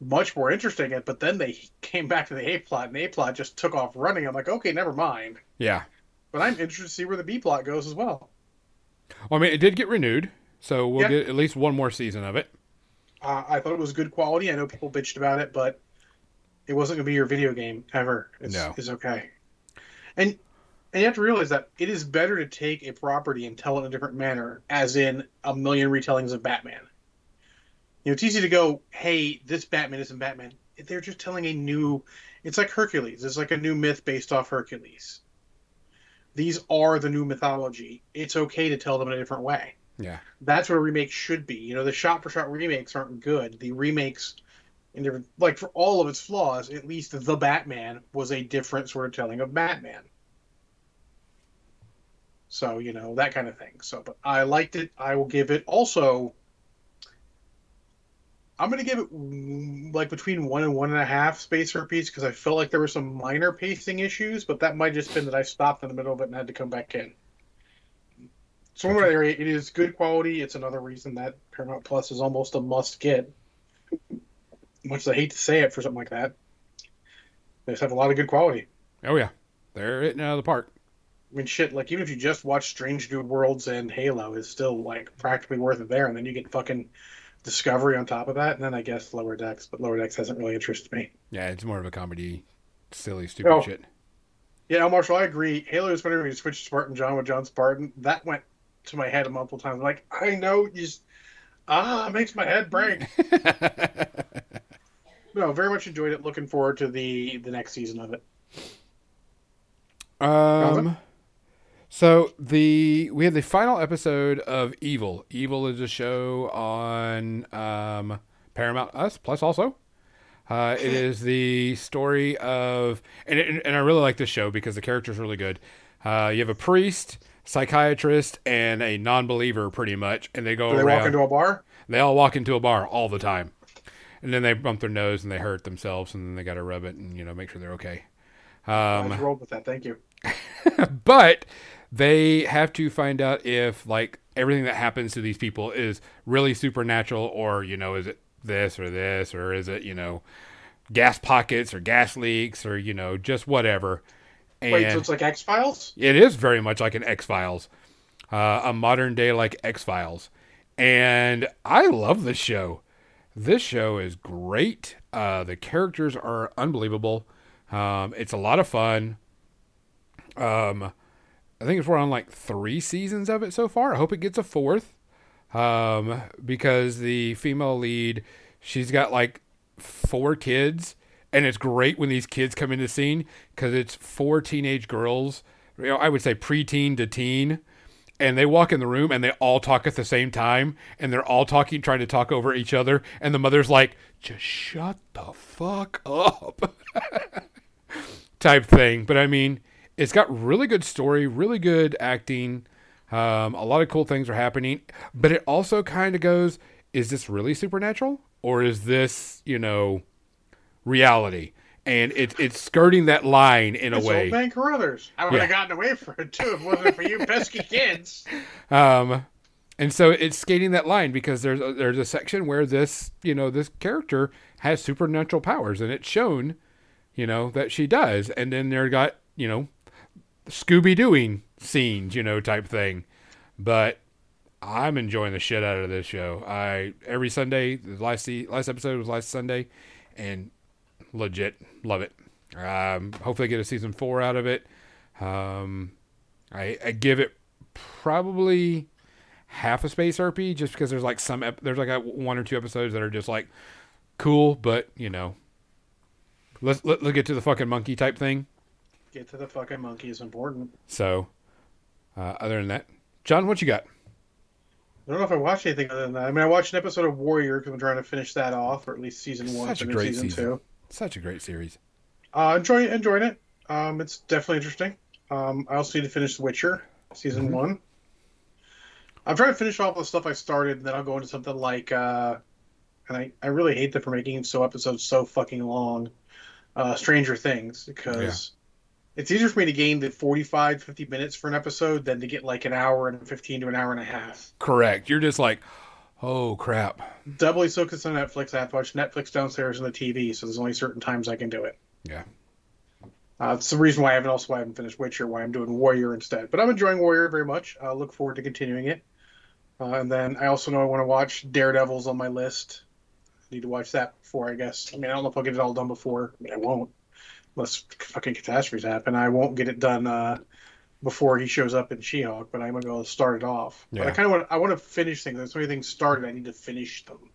much more interesting, but then they came back to the A plot, and the A plot just took off running. I'm like, okay, never mind. Yeah. But I'm interested to see where the B plot goes as well. Well, I mean, it did get renewed, so we'll yeah. get at least one more season of it. Uh, I thought it was good quality. I know people bitched about it, but it wasn't going to be your video game ever. It's, no. It's okay. And, and you have to realize that it is better to take a property and tell it in a different manner, as in a million retellings of Batman. You know, it's easy to go, hey, this Batman isn't Batman. They're just telling a new... It's like Hercules. It's like a new myth based off Hercules. These are the new mythology. It's okay to tell them in a different way. Yeah. That's what a remake should be. You know, the shot-for-shot remakes aren't good. The remakes, in different, like, for all of its flaws, at least The Batman was a different sort of telling of Batman. So, you know, that kind of thing. So, but I liked it. I will give it also, I'm going to give it like between one and one and a half space for piece, because I felt like there were some minor pacing issues, but that might just been that I stopped in the middle of it and had to come back in. Somewhere in that area, it is good quality. It's another reason that Paramount Plus is almost a must get. Much as I hate to say it for something like that, they just have a lot of good quality. Oh yeah, they're hitting out of the park. I mean, shit, like, even if you just watch Strange New Worlds and Halo, it's still, like, practically worth it there, and then you get fucking Discovery on top of that, and then I guess Lower Decks, but Lower Decks hasn't really interested me. Yeah, it's more of a comedy, silly, stupid oh. shit. Yeah, Marshall, I agree. Halo is funny when you switch to Spartan John with John Spartan. That went to my head multiple times. I'm like, I know, you just, ah, it makes my head break. No, very much enjoyed it. Looking forward to the, the next season of it. Um... So the we had the final episode of Evil. Evil is a show on um, Paramount Us Plus also. Uh, it is the story of, and it, and I really like this show because the character's really good. Uh, you have a priest, psychiatrist, and a non-believer pretty much, and they go. Do they around. Walk into a bar? They all walk into a bar all the time, and then they bump their nose and they hurt themselves, and then they got to rub it and you know make sure they're okay. Um, I was rolled with that. Thank you. But they have to find out if, like, everything that happens to these people is really supernatural or, you know, is it this or this or is it, you know, gas pockets or gas leaks or, you know, just whatever. And wait, so it's like X-Files? It is very much like an X-Files. Uh, a modern day like X-Files. And I love this show. This show is great. Uh, the characters are unbelievable. Um, it's a lot of fun. Um... I think it's we're on like three seasons of it so far. I hope it gets a fourth, um, because the female lead, she's got like four kids, and it's great when these kids come into scene because it's four teenage girls. You know, I would say preteen to teen, and they walk in the room and they all talk at the same time, and they're all talking, trying to talk over each other, and the mother's like, "Just shut the fuck up," type thing. But I mean. It's got really good story, really good acting. Um, a lot of cool things are happening, but it also kind of goes, is this really supernatural or is this, you know, reality? And it's, it's skirting that line in it's a way. Old Man Carruthers. I would yeah. have gotten away from it too if it wasn't for you pesky kids. Um, and so it's skating that line because there's a, there's a section where this, you know, this character has supernatural powers and it's shown, you know, that she does. And then there got, you know, Scooby-Dooing scenes, you know, type thing. But I'm enjoying the shit out of this show. I every Sunday, the last last episode was last Sunday, and legit love it. Um, hopefully, I get a season four out of it. Um, I, I give it probably half a space R P just because there's like some ep- there's like a, one or two episodes that are just like cool, but you know, let's let, let's get to the fucking monkey type thing. Get to the fucking monkey is important. So, uh, other than that, John, what you got? I don't know if I watched anything other than that. I mean, I watched an episode of Warrior because I'm trying to finish that off, or at least season one. Such a great season. season two. Such a great series. Uh, enjoy, enjoying it. Um, it's definitely interesting. Um, I also need to finish The Witcher season mm-hmm. one. I'm trying to finish off the stuff I started, and then I'll go into something like, uh, and I, I really hate them for making so episodes so fucking long, uh, Stranger Things, because... Yeah. It's easier for me to gain the forty-five, fifty minutes for an episode than to get like an hour and fifteen to an hour and a half. Correct. You're just like, oh, crap. Doubly so because on Netflix, I have to watch Netflix downstairs on the T V, so there's only certain times I can do it. Yeah. Uh, it's the reason why I haven't also why I haven't finished Witcher, why I'm doing Warrior instead. But I'm enjoying Warrior very much. I look forward to continuing it. Uh, and then I also know I want to watch Daredevil's on my list. I need to watch that before, I guess. I mean, I don't know if I'll get it all done before. I mean, I won't. Unless fucking catastrophes happen. I won't get it done uh, before he shows up in She-Hulk, but I'm going to go start it off. Yeah. But I kind of want I want to finish things. There's so many things started, I need to finish them.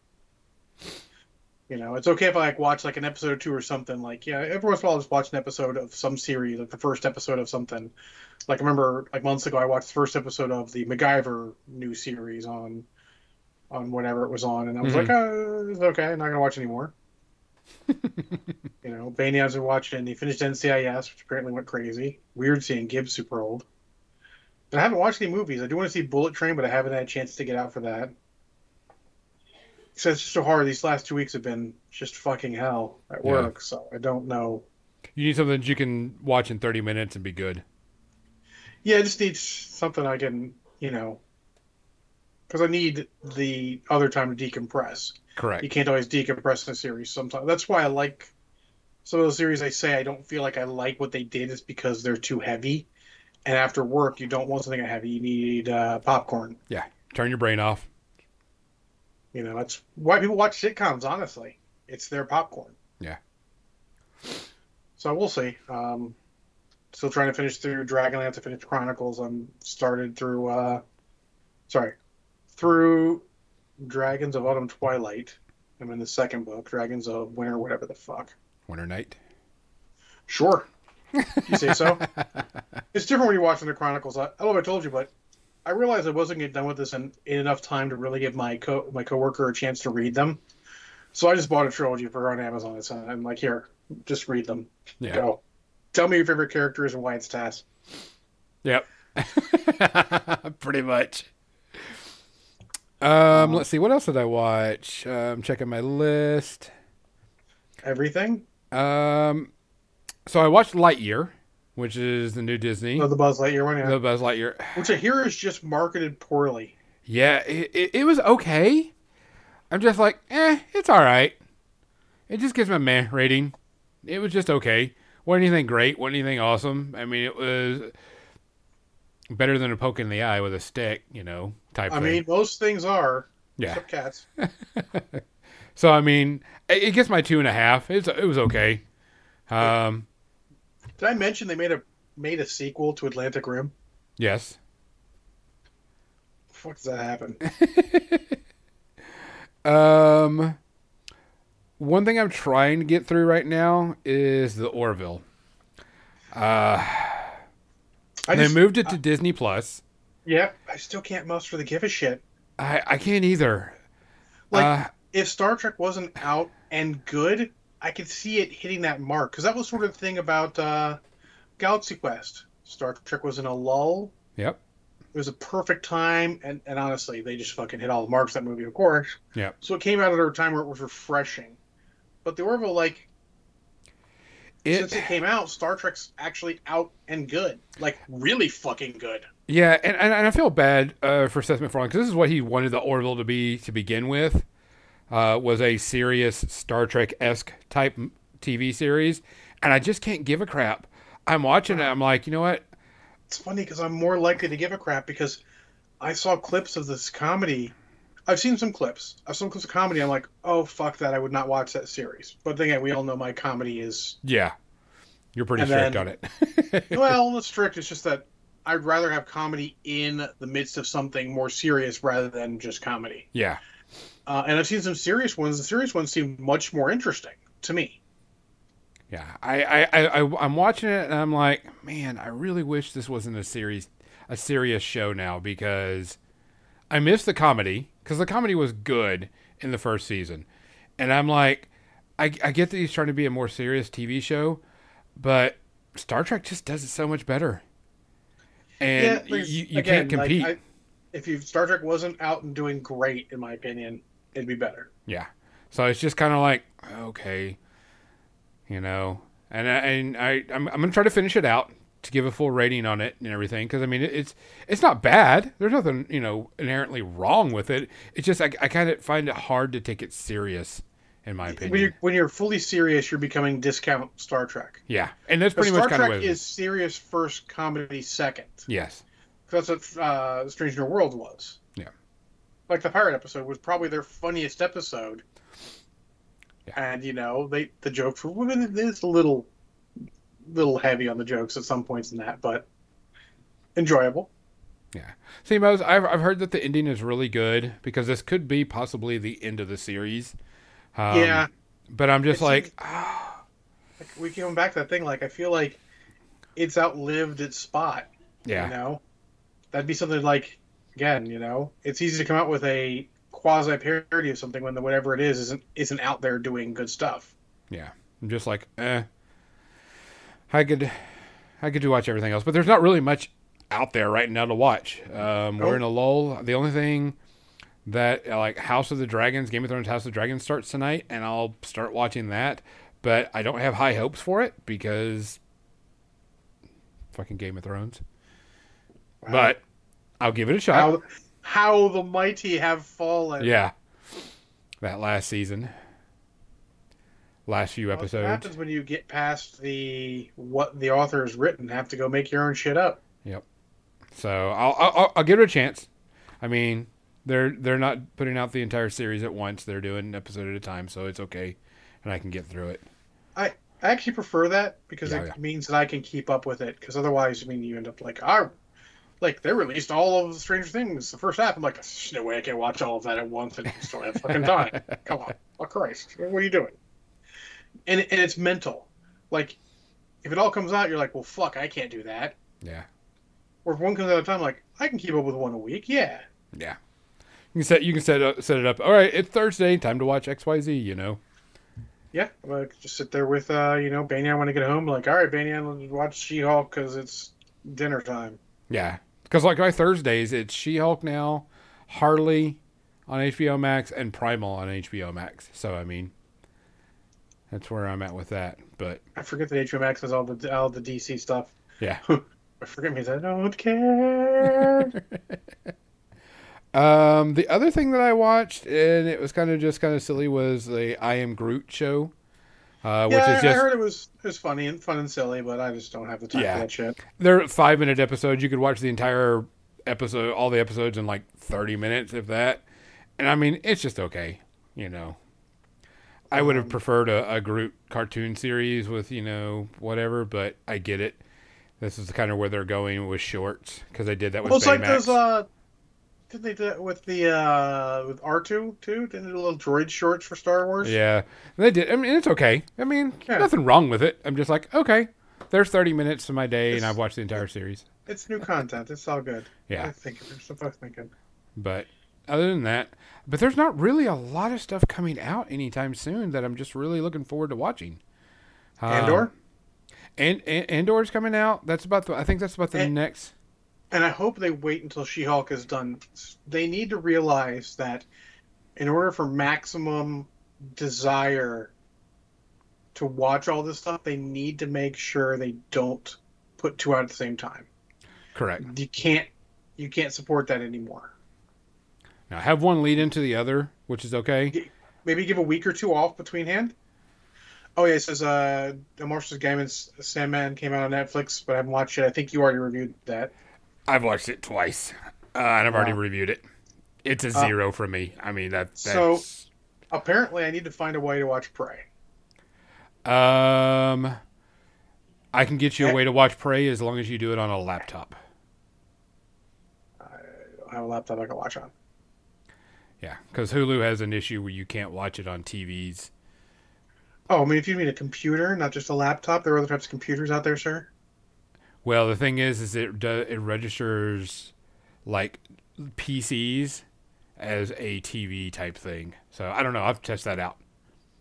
You know, it's okay if I like watch like an episode or two or something. Like, yeah, every once in a while I'll just watch an episode of some series, like the first episode of something. Like, I remember like months ago I watched the first episode of the MacGyver new series on on whatever it was on, and I was mm-hmm. like, oh, it's okay, I'm not going to watch anymore. You know, Bane has been watching. He finished N C I S, which apparently went crazy. Weird seeing Gibbs super old. And I haven't watched any movies. I do want to see Bullet Train, but I haven't had a chance to get out for that. So it's just so hard. These last two weeks have been just fucking hell at work, yeah. So I don't know. You need something that you can watch in thirty minutes and be good. Yeah, I just need something I can, you know, because I need the other time to decompress. Correct. You can't always decompress in a series sometimes. That's why I like some of those series I say I don't feel like I like what they did is because they're too heavy. And after work, you don't want something heavy. You need uh, popcorn. Yeah, turn your brain off. You know, that's why people watch sitcoms, honestly. It's their popcorn. Yeah. So we'll see. Um, still trying to finish through Dragonlance. I finished Chronicles. I'm started through, uh, sorry, through Dragons of Autumn Twilight. I'm in the second book, Dragons of Winter, whatever the fuck. Winter Night? Sure. You say so? It's different when you're watching the Chronicles. I, I don't know if I told you, but I realized I wasn't getting done with this in, in enough time to really give my co my coworker a chance to read them. So I just bought a trilogy for her on Amazon. It's, uh, I'm like, here, just read them. Yeah. Go. Tell me your favorite character is and why it's Tass. Yep. Pretty much. Um, um, let's see. What else did I watch? I'm um, checking my list. Everything? Um, so I watched Lightyear. Which is the new Disney. Oh, the Buzz Lightyear one, yeah. The Buzz Lightyear. Which I hear is just marketed poorly. Yeah, it, it, it was okay. I'm just like, eh, it's all right. It just gives me a meh rating. It was just okay. Wasn't anything great. Wasn't anything awesome. I mean, it was better than a poke in the eye with a stick, you know, type I thing. I mean, most things are. Yeah. Except cats. So, I mean, it, it gets my two and a half. It's, it was okay. Um... Did I mention they made a made a sequel to Atlantic Rim? Yes. The fuck does that happen? um, one thing I'm trying to get through right now is the Orville. Uh, I just, they moved it to I, Disney Plus. Yeah, I still can't muster the give a shit. I, I can't either. Like, uh, if Star Trek wasn't out and good, I could see it hitting that mark, because that was sort of the thing about uh, Galaxy Quest. Star Trek was in a lull. Yep. It was a perfect time, and, and honestly, they just fucking hit all the marks, that movie, of course. Yeah. So it came out at a time where it was refreshing. But the Orville, like, it, since it came out, Star Trek's actually out and good. Like, really fucking good. Yeah, and, and, and I feel bad uh, for Seth MacFarlane, because this is what he wanted the Orville to be to begin with. Uh, was a serious Star Trek-esque type T V series, and I just can't give a crap. I'm watching it. I'm like, you know what? It's funny because I'm more likely to give a crap because I saw clips of this comedy. I've seen some clips. I've seen clips of comedy. I'm like, oh, fuck that. I would not watch that series. But then again, we all know my comedy is... Yeah. You're pretty and strict then, on it. Well, not strict. It's just that I'd rather have comedy in the midst of something more serious rather than just comedy. Yeah. Uh, and I've seen some serious ones. The serious ones seem much more interesting to me. Yeah, I, I, I, I, I'm watching it and I'm like, man, I really wish this wasn't a series, a serious show now, because I miss the comedy, because the comedy was good in the first season. And I'm like, I, I get that he's trying to be a more serious T V show, but Star Trek just does it so much better. And yeah, you, you again, can't compete. Like, I, if you, Star Trek wasn't out and doing great, in my opinion, it'd be better. Yeah. So it's just kind of like, okay, you know, and I, and I, I'm, I'm going to try to finish it out to give a full rating on it and everything. Cause I mean, it, it's, it's not bad. There's nothing, you know, inherently wrong with it. It's just, I, I kind of find it hard to take it serious in my opinion. When you're, when you're fully serious, you're becoming discount Star Trek. Yeah. And that's pretty much kind of what it is. Star Trek is serious first, comedy second. Yes. Because that's what uh, Strange New World was. Yeah. Like the pirate episode was probably their funniest episode. Yeah. And, you know, they the jokes were, well, it is a little, little heavy on the jokes at some points in that, but enjoyable. Yeah. See, Mose, I've, I've heard that the ending is really good because this could be possibly the end of the series. Um, yeah. But I'm just it like, seems, oh. like, we came back to that thing. Like, I feel like it's outlived its spot. Yeah. You know? That'd be something like, again, you know, it's easy to come out with a quasi parody of something when the whatever it is isn't isn't out there doing good stuff. Yeah, I'm just like, eh. I could, I could do watch everything else, but there's not really much out there right now to watch. Um, oh. We're in a lull. The only thing that, like, House of the Dragons, Game of Thrones House of the Dragons starts tonight, and I'll start watching that. But I don't have high hopes for it because fucking Game of Thrones. Wow. But I'll give it a shot. How, how the mighty have fallen. Yeah. That last season. Last few episodes. Well, what happens when you get past the what the author has written? Have to go make your own shit up. Yep. So I'll I'll, I'll give it a chance. I mean, they're they're not putting out the entire series at once. They're doing an episode at a time, so it's okay, and I can get through it. I, I actually prefer that because yeah, it yeah. means that I can keep up with it. Because otherwise, I mean, you end up like I, like they released all of Stranger Things the first half. I'm like, there's no way I can watch all of that at once and still have fucking time. Come on, oh Christ, what are you doing? And and it's mental. Like, if it all comes out, you're like, well, fuck, I can't do that. Yeah. Or if one comes out at a time, like, I can keep up with one a week. Yeah. Yeah. You can set you can set up, set it up. All right, it's Thursday. Time to watch X Y Z, you know. Yeah. Well, just sit there with, uh, you know, Banyan when I get home. Like, all right, Banyan, let's watch She-Hulk because it's dinner time. Yeah. Because, like, by Thursdays, it's She-Hulk now, Harley on H B O Max, and Primal on H B O Max. So, I mean... That's where I'm at with that, but I forget that H B O Max has all the all the D C stuff. Yeah, I forget me. I don't care. um, the other thing that I watched, and it was kind of just kind of silly, was the I Am Groot show. Uh, yeah, which is I, just, I heard it was it was funny and fun and silly, but I just don't have the time yeah. for that shit. They're five minute episodes. You could watch the entire episode, all the episodes, in like thirty minutes, if that. And I mean, it's just okay, you know. I would have preferred a, a Groot cartoon series with, you know, whatever, but I get it. This is kind of where they're going with shorts, because they did that with Baymax. Well, it's like those, uh, didn't they do that with the, uh, with R two, too? Didn't they do little droid shorts for Star Wars? Yeah, they did. I mean, it's okay. I mean, yeah. nothing wrong with it. I'm just like, okay, there's thirty minutes to my day, it's, and I've watched the entire it's, series. It's new content. It's all good. Yeah. I think there's some stuff thinking. But... Other than that, but there's not really a lot of stuff coming out anytime soon that I'm just really looking forward to watching. Um, Andor, and, and Andor's coming out. That's about the. I think that's about the and, next. And I hope they wait until She-Hulk is done. They need to realize that in order for maximum desire to watch all this stuff, they need to make sure they don't put two out at the same time. Correct. You can't. You can't support that anymore. Now, have one lead into the other, which is okay. Maybe give a week or two off between hand. Oh, yeah, it says, uh, Marshall Gaiman's Sandman came out on Netflix, but I haven't watched it. I think you already reviewed that. I've watched it twice, uh, and I've wow. already reviewed it. It's a zero uh, from me. I mean, that, that's... So, apparently, I need to find a way to watch Prey. Um, I can get you okay. a way to watch Prey as long as you do it on a laptop. I don't have a laptop I can watch on. Yeah, because Hulu has an issue where you can't watch it on T Vs. Oh, I mean, if you mean a computer, not just a laptop, there are other types of computers out there, sir. Well, the thing is, is it does, it registers like P Cs as a T V type thing. So I don't know. I've tested that out.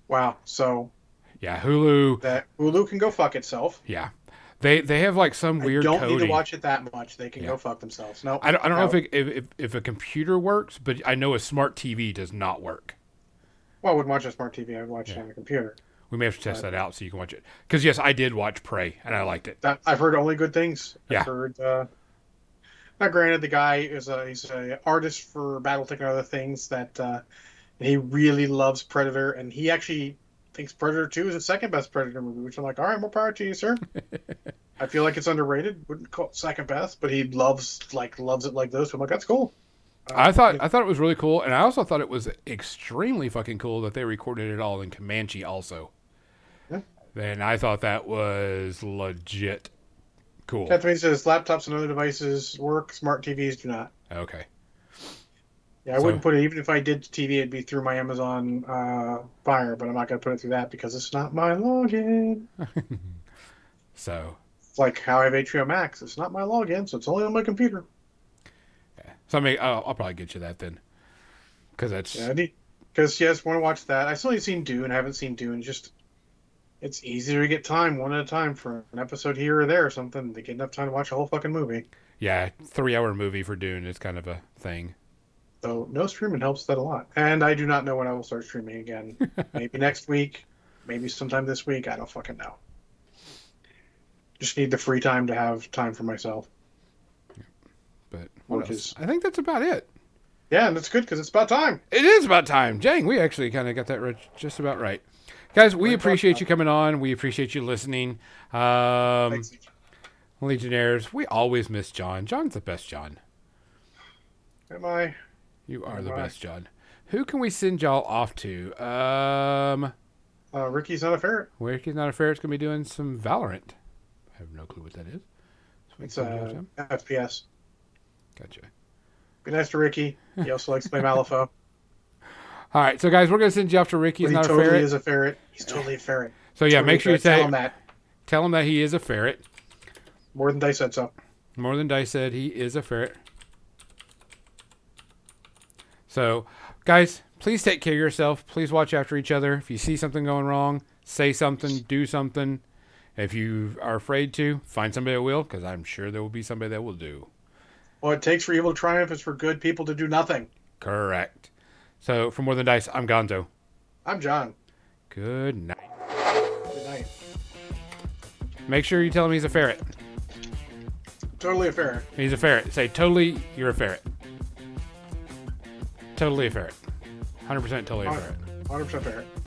Wow. So. Yeah, Hulu. That Hulu can go fuck itself. Yeah. They they have like some weird. I don't coding. Need to watch it that much. They can yeah. go fuck themselves. No, I don't. I don't no. know if, it, if if a computer works, but I know a smart T V does not work. Well, I wouldn't watch a smart T V. I would watch yeah. it on a computer. We may have to test but, that out so you can watch it. Because yes, I did watch Prey and I liked it. That, I've heard only good things. I've yeah. heard. Uh, now, granted, the guy is a he's an artist for BattleTech and other things that, uh, and he really loves Predator, and he actually. Thinks Predator two is the second best Predator movie, which I'm like, all right, more power to you, sir. I feel like it's underrated. Wouldn't call it second best, but he loves like loves it like those. So I'm like, that's cool. Uh, I thought I thought it was really cool, and I also thought it was extremely fucking cool that they recorded it all in Comanche also. Yeah. And I thought that was legit cool. Kathleen says laptops and other devices work, smart T Vs do not. Okay. Yeah, I so, wouldn't put it, even if I did T V, it'd be through my Amazon uh, Fire, but I'm not going to put it through that because it's not my login. So. It's like how I have H B O Max. It's not my login, so it's only on my computer. Yeah. So I mean, I'll, I'll probably get you that then. Because that's. Yeah, I need, because, yes, want to watch that. I still haven't seen Dune. I haven't seen Dune. Just, it's easier to get time one at a time for an episode here or there or something to get enough time to watch a whole fucking movie. yeah, three-hour movie for Dune is kind of a thing. So no streaming helps that a lot. And I do not know when I will start streaming again. Maybe next week. Maybe sometime this week. I don't fucking know. Just need the free time to have time for myself. Yeah. But what is... I think that's about it. Yeah, and that's good because it's about time. It is about time. Jang, we actually kind of got that right, just about right. Guys, we Great appreciate you coming on. We appreciate you listening. Um, Thanks. Legionnaires, we always miss John. John's the best John. Am I? You are Am the I? best John. Who can we send y'all off to? Um, uh, Ricky's Not a Ferret. Ricky's Not a Ferret's going to be doing some Valorant. I have no clue what that is. So it's uh, F P S. Gotcha. Be nice to Ricky. He also likes to play Malifaux. All right, so guys, we're going to send you off to Ricky. He's not totally a ferret. He totally is a ferret. He's totally a ferret. So yeah, totally make sure you tell him that. Tell him that he is a ferret. More Than Dice said so. More Than Dice said he is a ferret. So, guys, please take care of yourself. Please watch after each other. If you see something going wrong, say something, do something. If you are afraid to, find somebody that will, because I'm sure there will be somebody that will do. What it takes for evil to triumph is for good people to do nothing. Correct. So, for More Than Dice, I'm Gonzo. I'm John. Good night. Good night. Make sure you tell him he's a ferret. Totally a ferret. He's a ferret. Say, totally, you're a ferret. Totally a ferret. one hundred percent totally a ferret. one hundred percent ferret.